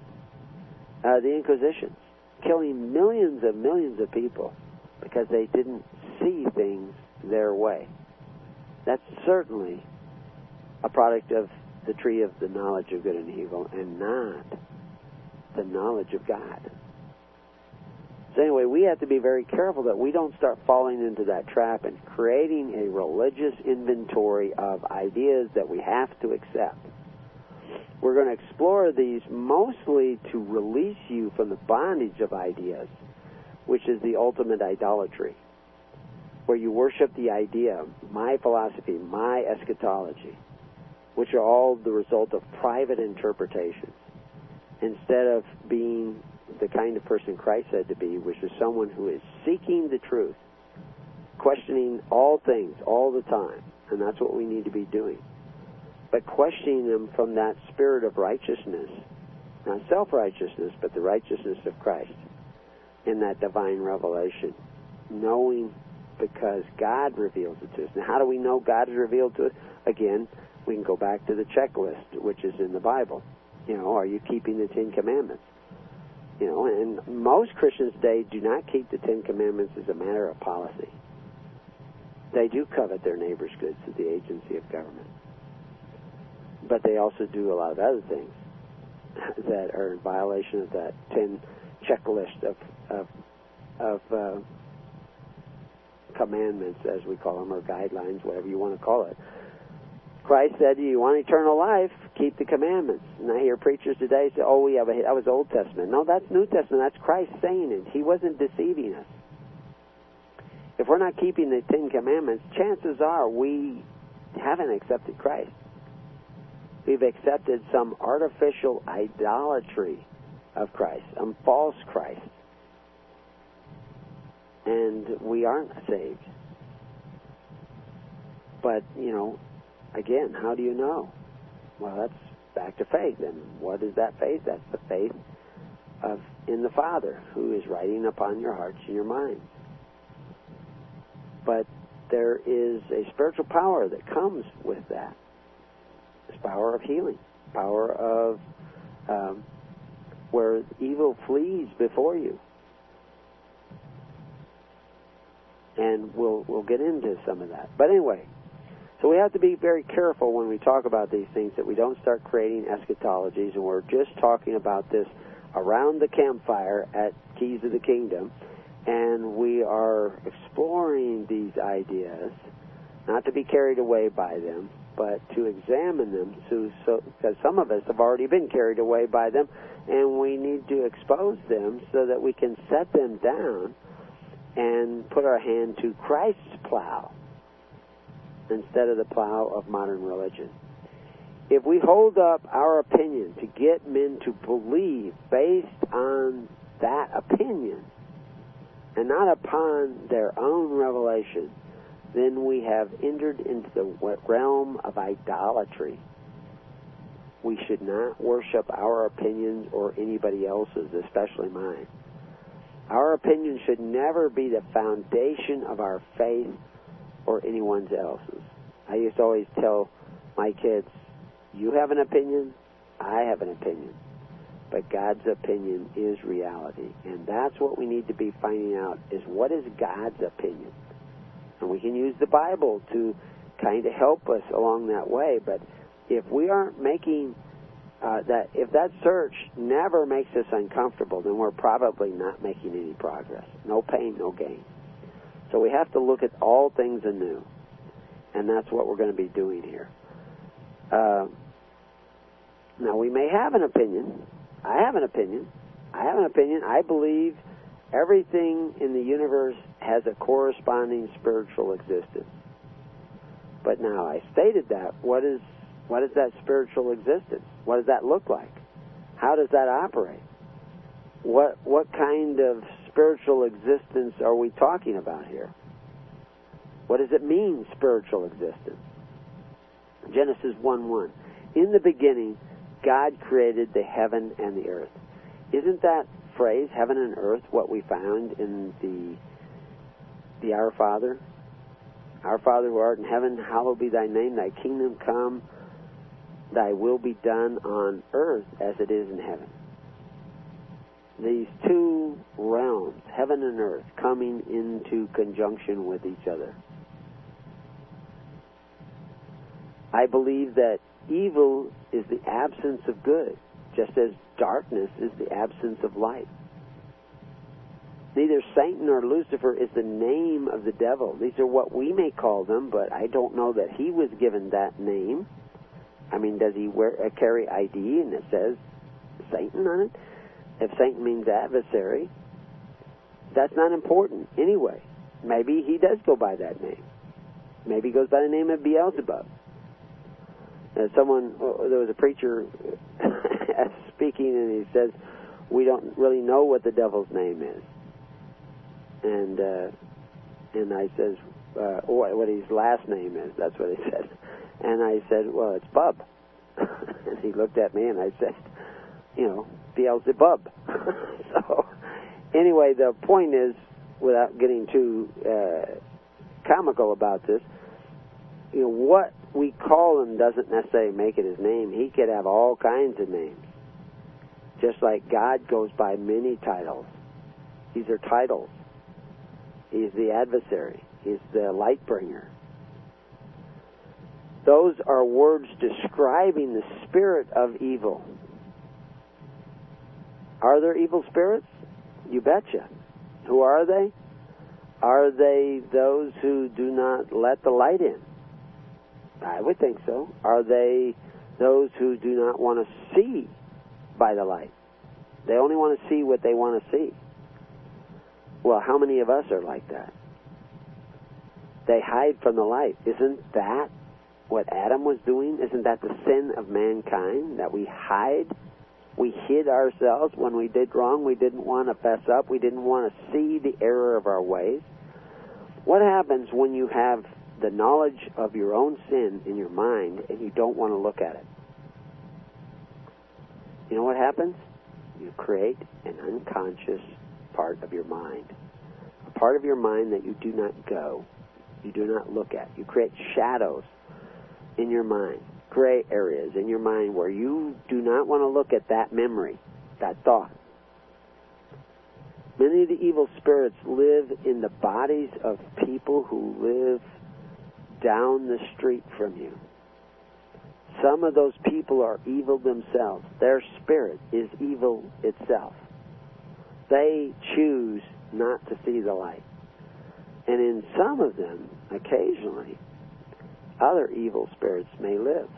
The Inquisitions, killing millions of people because they didn't see things their way. That's certainly a product of the tree of the knowledge of good and evil and not the knowledge of God. So anyway, we have to be very careful that we don't start falling into that trap and creating a religious inventory of ideas that we have to accept. We're going to explore these mostly to release you from the bondage of ideas, which is the ultimate idolatry, where you worship the idea, my philosophy, my eschatology, which are all the result of private interpretations, instead of being the kind of person Christ said to be, which is someone who is seeking the truth, questioning all things all the time, and that's what we need to be doing, but questioning them from that spirit of righteousness, not self-righteousness, but the righteousness of Christ in that divine revelation, knowing because God reveals it to us. Now, how do we know God is revealed to us? Again, we can go back to the checklist, which is in the Bible. You know, are you keeping the Ten Commandments? You know, and most Christians today do not keep the Ten Commandments as a matter of policy. They do covet their neighbor's goods through the agency of government. But they also do a lot of other things that are in violation of that ten checklist of commandments, as we call them, or guidelines, whatever you want to call it. Christ said, you want eternal life, keep the commandments. And I hear preachers today say, oh, that was Old Testament. No, that's New Testament. That's Christ saying it. He wasn't deceiving us. If we're not keeping the Ten Commandments, chances are we haven't accepted Christ. We've accepted some artificial idolatry of Christ, some false Christ. And we aren't saved. But, you know, again, how do you know? Well, that's back to faith. And what is that faith? That's the faith in the Father, who is writing upon your hearts and your minds. But there is a spiritual power that comes with that. It's power of healing, power of where evil flees before you. And we'll get into some of that. But anyway, so we have to be very careful when we talk about these things that we don't start creating eschatologies, and we're just talking about this around the campfire at Keys of the Kingdom, and we are exploring these ideas, not to be carried away by them, but to examine them, because some of us have already been carried away by them, and we need to expose them so that we can set them down and put our hand to Christ's plow instead of the plow of modern religion. If we hold up our opinion to get men to believe based on that opinion and not upon their own revelation, then we have entered into the realm of idolatry. We should not worship our opinions or anybody else's, especially mine. Our opinion should never be the foundation of our faith or anyone's else's. I used to always tell my kids, you have an opinion, I have an opinion, but God's opinion is reality. And that's what we need to be finding out, is what is God's opinion? And we can use the Bible to kind of help us along that way, but if we aren't making if that search never makes us uncomfortable, then we're probably not making any progress. No pain, no gain. So we have to look at all things anew, and that's what we're going to be doing here. Now, we may have an opinion. I have an opinion. I have an opinion. I believe everything in the universe has a corresponding spiritual existence. But now, I stated that. What is that spiritual existence? What does that look like? How does that operate? What kind of spiritual existence are we talking about here? What does it mean, spiritual existence? Genesis 1:1. In the beginning, God created the heaven and the earth. Isn't that phrase, heaven and earth, what we found in the Our Father? Our Father who art in heaven, hallowed be thy name. Thy kingdom come, thy will be done on earth as it is in heaven. These two realms, heaven and earth, coming into conjunction with each other. I believe that evil is the absence of good, just as darkness is the absence of light. Neither Satan nor Lucifer is the name of the devil. These are what we may call them, but I don't know that he was given that name. I mean, does he carry ID and it says Satan on it? If Satan means adversary, that's not important anyway. Maybe he does go by that name. Maybe he goes by the name of Beelzebub. There was a preacher speaking, and he says, we don't really know what the devil's name is. And I says, what his last name is, that's what he said. And I said, well, it's Bub. And he looked at me, and I said, Beelzebub. So, anyway, the point is, without getting too comical about this, what we call him doesn't necessarily make it his name. He could have all kinds of names. Just like God goes by many titles. These are titles. He's the adversary. He's the light bringer. Those are words describing the spirit of evil. Are there evil spirits? You betcha. Who are they? Are they those who do not let the light in? I would think so. Are they those who do not want to see by the light? They only want to see what they want to see. Well, how many of us are like that? They hide from the light. Isn't that what Adam was doing? Isn't that the sin of mankind, that we hide? We hid ourselves when we did wrong. We didn't want to fess up. We didn't want to see the error of our ways. What happens when you have the knowledge of your own sin in your mind and you don't want to look at it? You know what happens? You create an unconscious part of your mind, a part of your mind that you do not go, you do not look at. You create shadows in your mind, gray areas in your mind where you do not want to look at that memory, that thought. Many of the evil spirits live in the bodies of people who live down the street from you. Some of those people are evil themselves. Their spirit is evil itself. They choose not to see the light. And in some of them, occasionally, other evil spirits may live.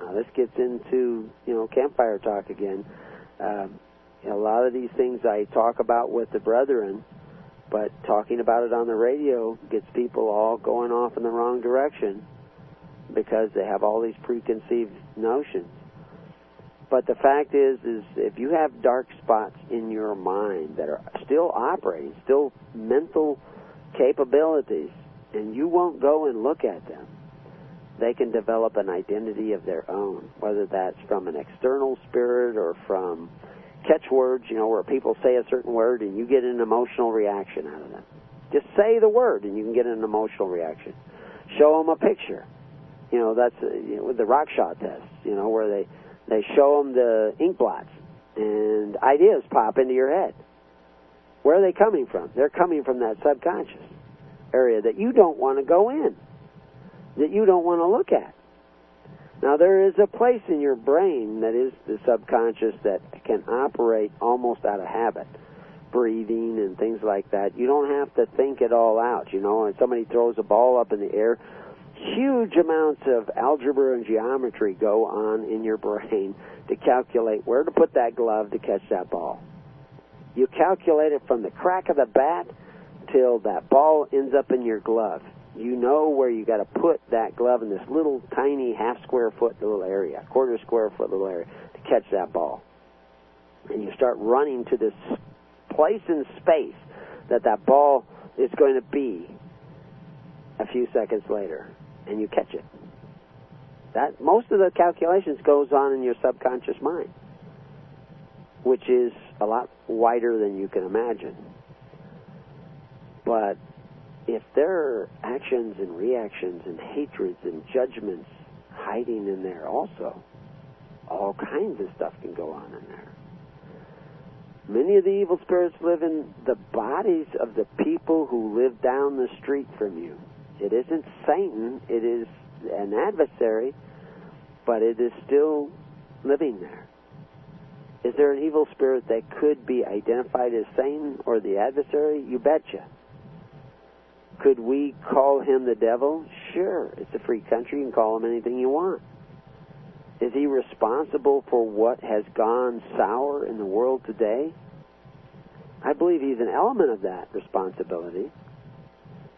Now, this gets into, campfire talk again. A lot of these things I talk about with the brethren, but talking about it on the radio gets people all going off in the wrong direction because they have all these preconceived notions. But the fact is if you have dark spots in your mind that are still operating, still mental capabilities, and you won't go and look at them, they can develop an identity of their own, whether that's from an external spirit or from catchwords, where people say a certain word and you get an emotional reaction out of them. Just say the word and you can get an emotional reaction. Show them a picture. That's the Rockshot test, where they show them the ink blots and ideas pop into your head. Where are they coming from? They're coming from that subconscious area that you don't want to go in, that you don't want to look at. Now, there is a place in your brain that is the subconscious that can operate almost out of habit, breathing and things like that. You don't have to think it all out, and somebody throws a ball up in the air. Huge amounts of algebra and geometry go on in your brain to calculate where to put that glove to catch that ball. You calculate it from the crack of the bat till that ball ends up in your glove. You know where you got to put that glove in this little tiny quarter square foot little area to catch that ball. And you start running to this place in space that ball is going to be a few seconds later, and you catch it. That most of the calculations goes on in your subconscious mind, which is a lot wider than you can imagine. But if there are actions and reactions and hatreds and judgments hiding in there also, all kinds of stuff can go on in there. Many of the evil spirits live in the bodies of the people who live down the street from you. It isn't Satan, it is an adversary, but it is still living there. Is there an evil spirit that could be identified as Satan or the adversary? You betcha. Could we call him the devil? Sure. It's a free country. You can call him anything you want. Is he responsible for what has gone sour in the world today? I believe he's an element of that responsibility.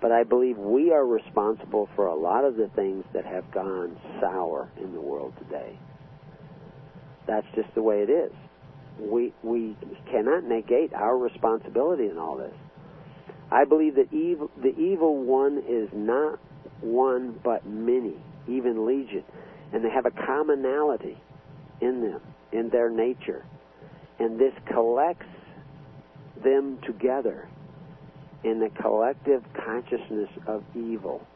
But I believe we are responsible for a lot of the things that have gone sour in the world today. That's just the way it is. We cannot negate our responsibility in all this. I believe that the evil one is not one but many, even legion. And they have a commonality in them, in their nature. And this collects them together in the collective consciousness of evil.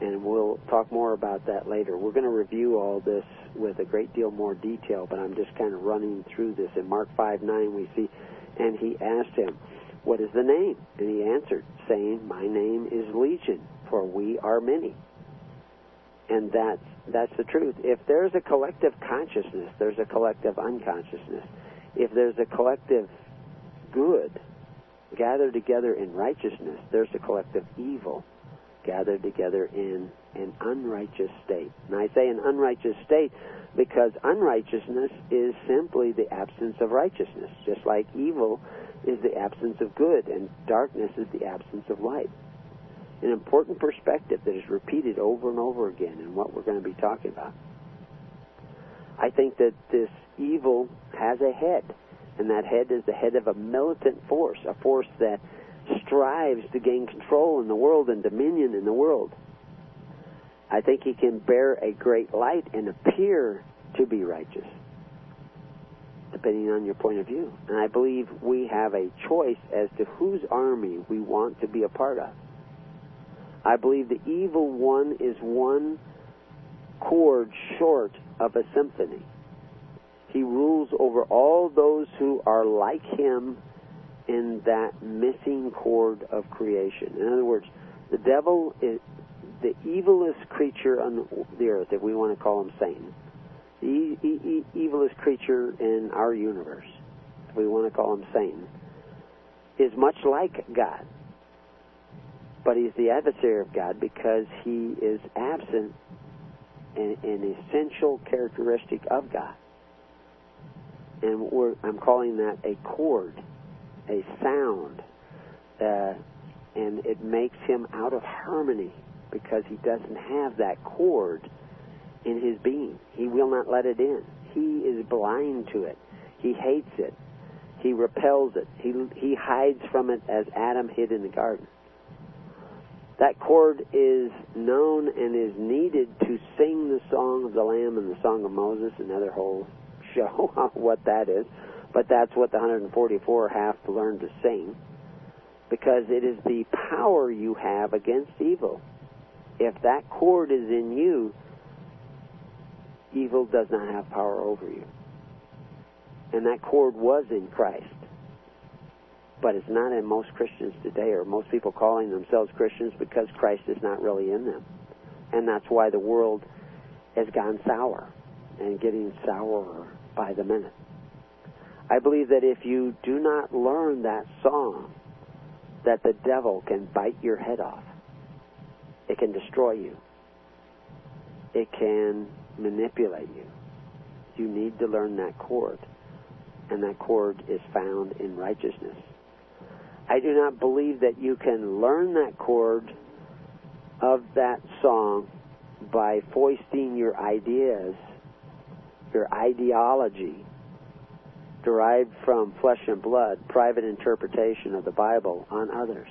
And we'll talk more about that later. We're going to review all this with a great deal more detail, but I'm just kind of running through this. In Mark 5:9 we see, and he asked him, "What is the name?" And he answered, saying, "My name is Legion, for we are many." And that's the truth. If there's a collective consciousness, there's a collective unconsciousness. If there's a collective good gathered together in righteousness, there's a collective evil gathered together in an unrighteous state. And I say an unrighteous state because unrighteousness is simply the absence of righteousness, just like evil is the absence of good and darkness is the absence of light. An important perspective that is repeated over and over again in what we're going to be talking about. I think that this evil has a head, and that head is the head of a militant force, a force that strives to gain control in the world and dominion in the world. I think he can bear a great light and appear to be righteous, depending on your point of view. And I believe we have a choice as to whose army we want to be a part of. I believe the evil one is one chord short of a symphony. He rules over all those who are like him in that missing chord of creation. In other words, the devil is the evilest creature on the earth, if we want to call him Satan. The evilest creature in our universe, if we want to call him Satan, is much like God. But he's the adversary of God because he is absent an essential characteristic of God. And I'm calling that a chord, a sound. And it makes him out of harmony because he doesn't have that chord in his being. He will not let it in. He is blind to it. He hates it. He repels it. He hides from it as Adam hid in the garden. That chord is known and is needed to sing the song of the Lamb and the song of Moses, another whole show on what that is. But that's what the 144 have to learn to sing, because it is the power you have against evil. If that chord is in you, evil does not have power over you. And that chord was in Christ. But it's not in most Christians today, or most people calling themselves Christians, because Christ is not really in them. And that's why the world has gone sour and getting sourer by the minute. I believe that if you do not learn that song, that the devil can bite your head off. It can destroy you. It can manipulate you. You need to learn that chord. And that chord is found in righteousness. I do not believe that you can learn that chord of that song by foisting your ideas, your ideology, derived from flesh and blood, private interpretation of the Bible, on others.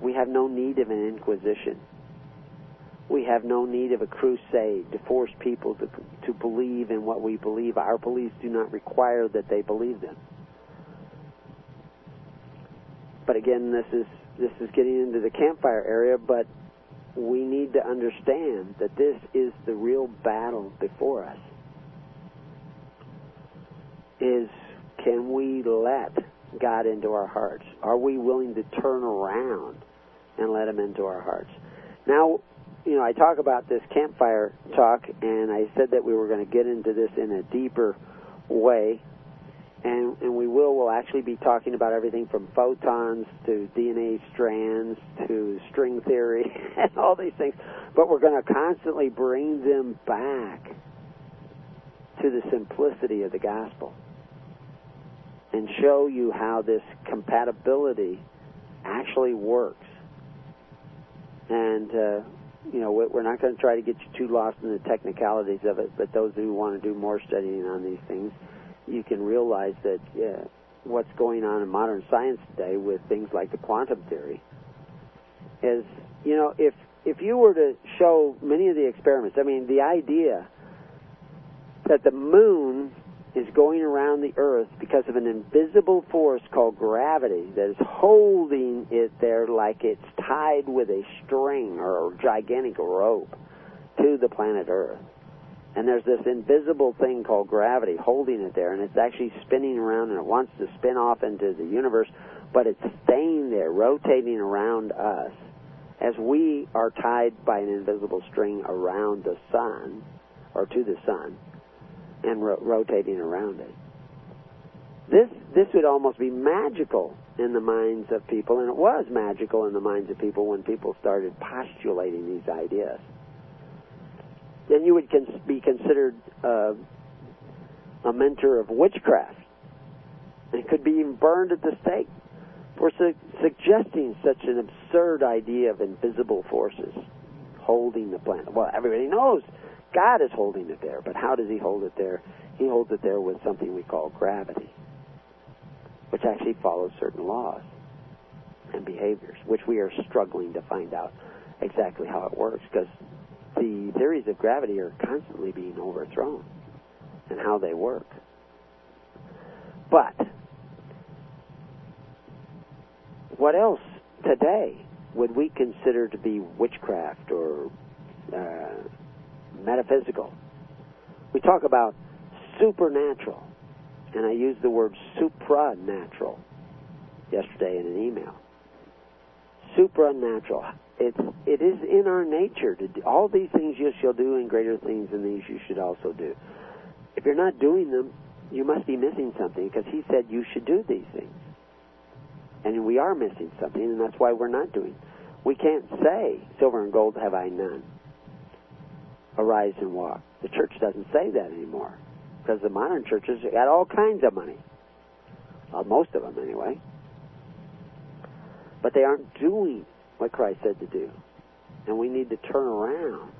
We have no need of an inquisition. We have no need of a crusade to force people to believe in what we believe. Our beliefs do not require that they believe them. But again, this is This is getting into the campfire area, but we need to understand that this is the real battle before us. Is, can we let God into our hearts? Are we willing to turn around and let Him into our hearts? Now, you know, I talk about this campfire talk, and I said that we were going to get into this in a deeper way, and we will. We'll actually be talking about everything from photons to DNA strands to string theory and all these things, but we're going to constantly bring them back to the simplicity of the gospel and show you how this compatibility actually works. And, you know, we're not going to try to get you too lost in the technicalities of it, but those who want to do more studying on these things, you can realize that what's going on in modern science today with things like the quantum theory is, you know, if you were to show many of the experiments, I mean, the idea that the moon is going around the earth because of an invisible force called gravity that is holding it there like it's tied with a string or a gigantic rope to the planet Earth. And there's this invisible thing called gravity holding it there, and it's actually spinning around, and it wants to spin off into the universe, but it's staying there, rotating around us, as we are tied by an invisible string around the sun, or to the sun, and rotating around it. This would almost be magical in the minds of people, and it was magical in the minds of people when people started postulating these ideas. Then you would be considered a mentor of witchcraft, and could be even burned at the stake for suggesting such an absurd idea of invisible forces holding the planet. Well, everybody knows God is holding it there, but how does He hold it there? He holds it there with something we call gravity, which actually follows certain laws and behaviors, which we are struggling to find out exactly how it works, because the theories of gravity are constantly being overthrown and how they work. But what else today would we consider to be witchcraft or metaphysical? We talk about supernatural, and I used the word supranatural yesterday in an email. Supranatural. It is in our nature to do all these things. You shall do, and greater things than these you should also do. If you're not doing them, you must be missing something, because He said you should do these things, and we are missing something, and that's why we're not doing. We can't say, "Silver and gold have I none. Arise and walk." The church doesn't say that anymore, because the modern churches got all kinds of money. Well, most of them, anyway. But they aren't doing what Christ said to do. And we need to turn around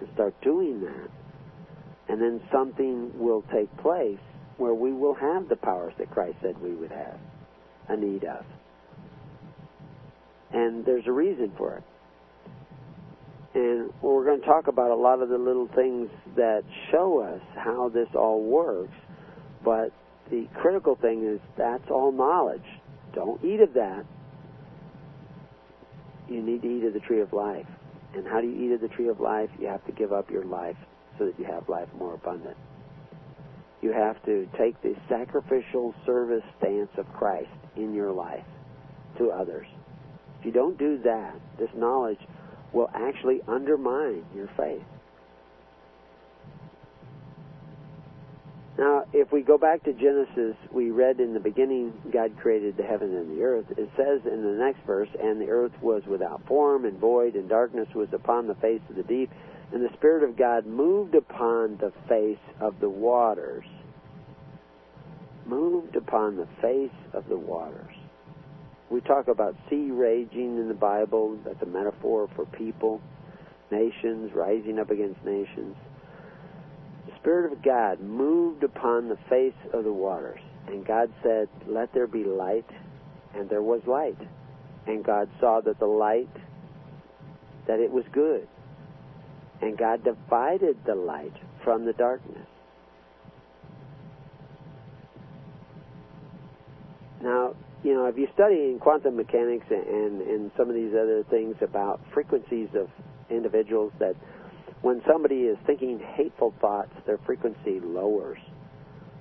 and start doing that. And then something will take place where we will have the powers that Christ said we would have a need of. And there's a reason for it. And we're going to talk about a lot of the little things that show us how this all works. But the critical thing is that's all knowledge. Don't eat of that. You need to eat of the tree of life. And how do you eat of the tree of life? You have to give up your life so that you have life more abundant. You have to take the sacrificial service stance of Christ in your life to others. If you don't do that, this knowledge will actually undermine your faith. Now, if we go back to Genesis, we read in the beginning, God created the heaven and the earth. It says in the next verse, "And the earth was without form and void, and darkness was upon the face of the deep, and the Spirit of God moved upon the face of the waters." Moved upon the face of the waters. We talk about sea raging in the Bible. That's a metaphor for people, nations, rising up against nations. The Spirit of God moved upon the face of the waters, and God said, "Let there be light," and there was light. And God saw that the light, that it was good. And God divided the light from the darkness. Now, you know, if you study in quantum mechanics and some of these other things about frequencies of individuals, that when somebody is thinking hateful thoughts, their frequency lowers.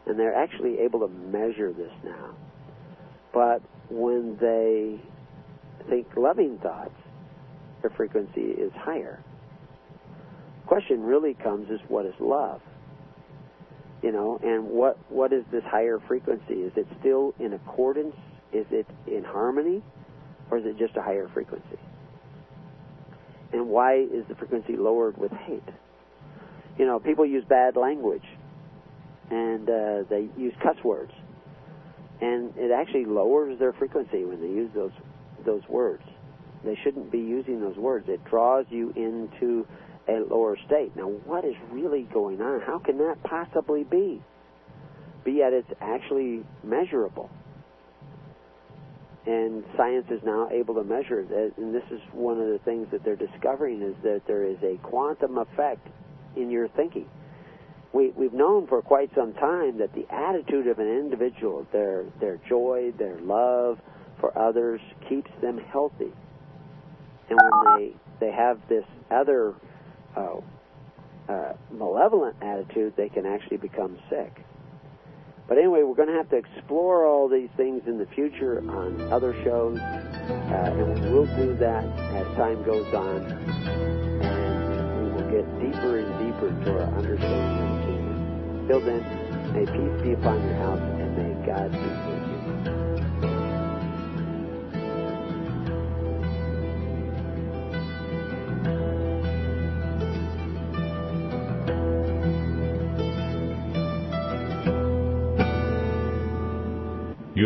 And they're actually able to measure this now. But when they think loving thoughts, their frequency is higher. The question really comes is, what is love? You know, and what is this higher frequency? Is it still in accordance? Is it in harmony? Or is it just a higher frequency? And why is the frequency lowered with hate? You know, people use bad language, and they use cuss words, and it actually lowers their frequency when they use those words. They shouldn't be using those words. It draws you into a lower state. Now, what is really going on? How can that possibly be? But yet it's actually measurable. And science is now able to measure it. And this is one of the things that they're discovering, is that there is a quantum effect in your thinking. We've known for quite some time that the attitude of an individual, their joy, their love for others, keeps them healthy. And when they have this other malevolent attitude, they can actually become sick. But anyway, we're going to have to explore all these things in the future on other shows, and we'll do that as time goes on, and we will get deeper and deeper to our understanding of the kingdom. Till then, may peace be upon your house, and may God be with you. You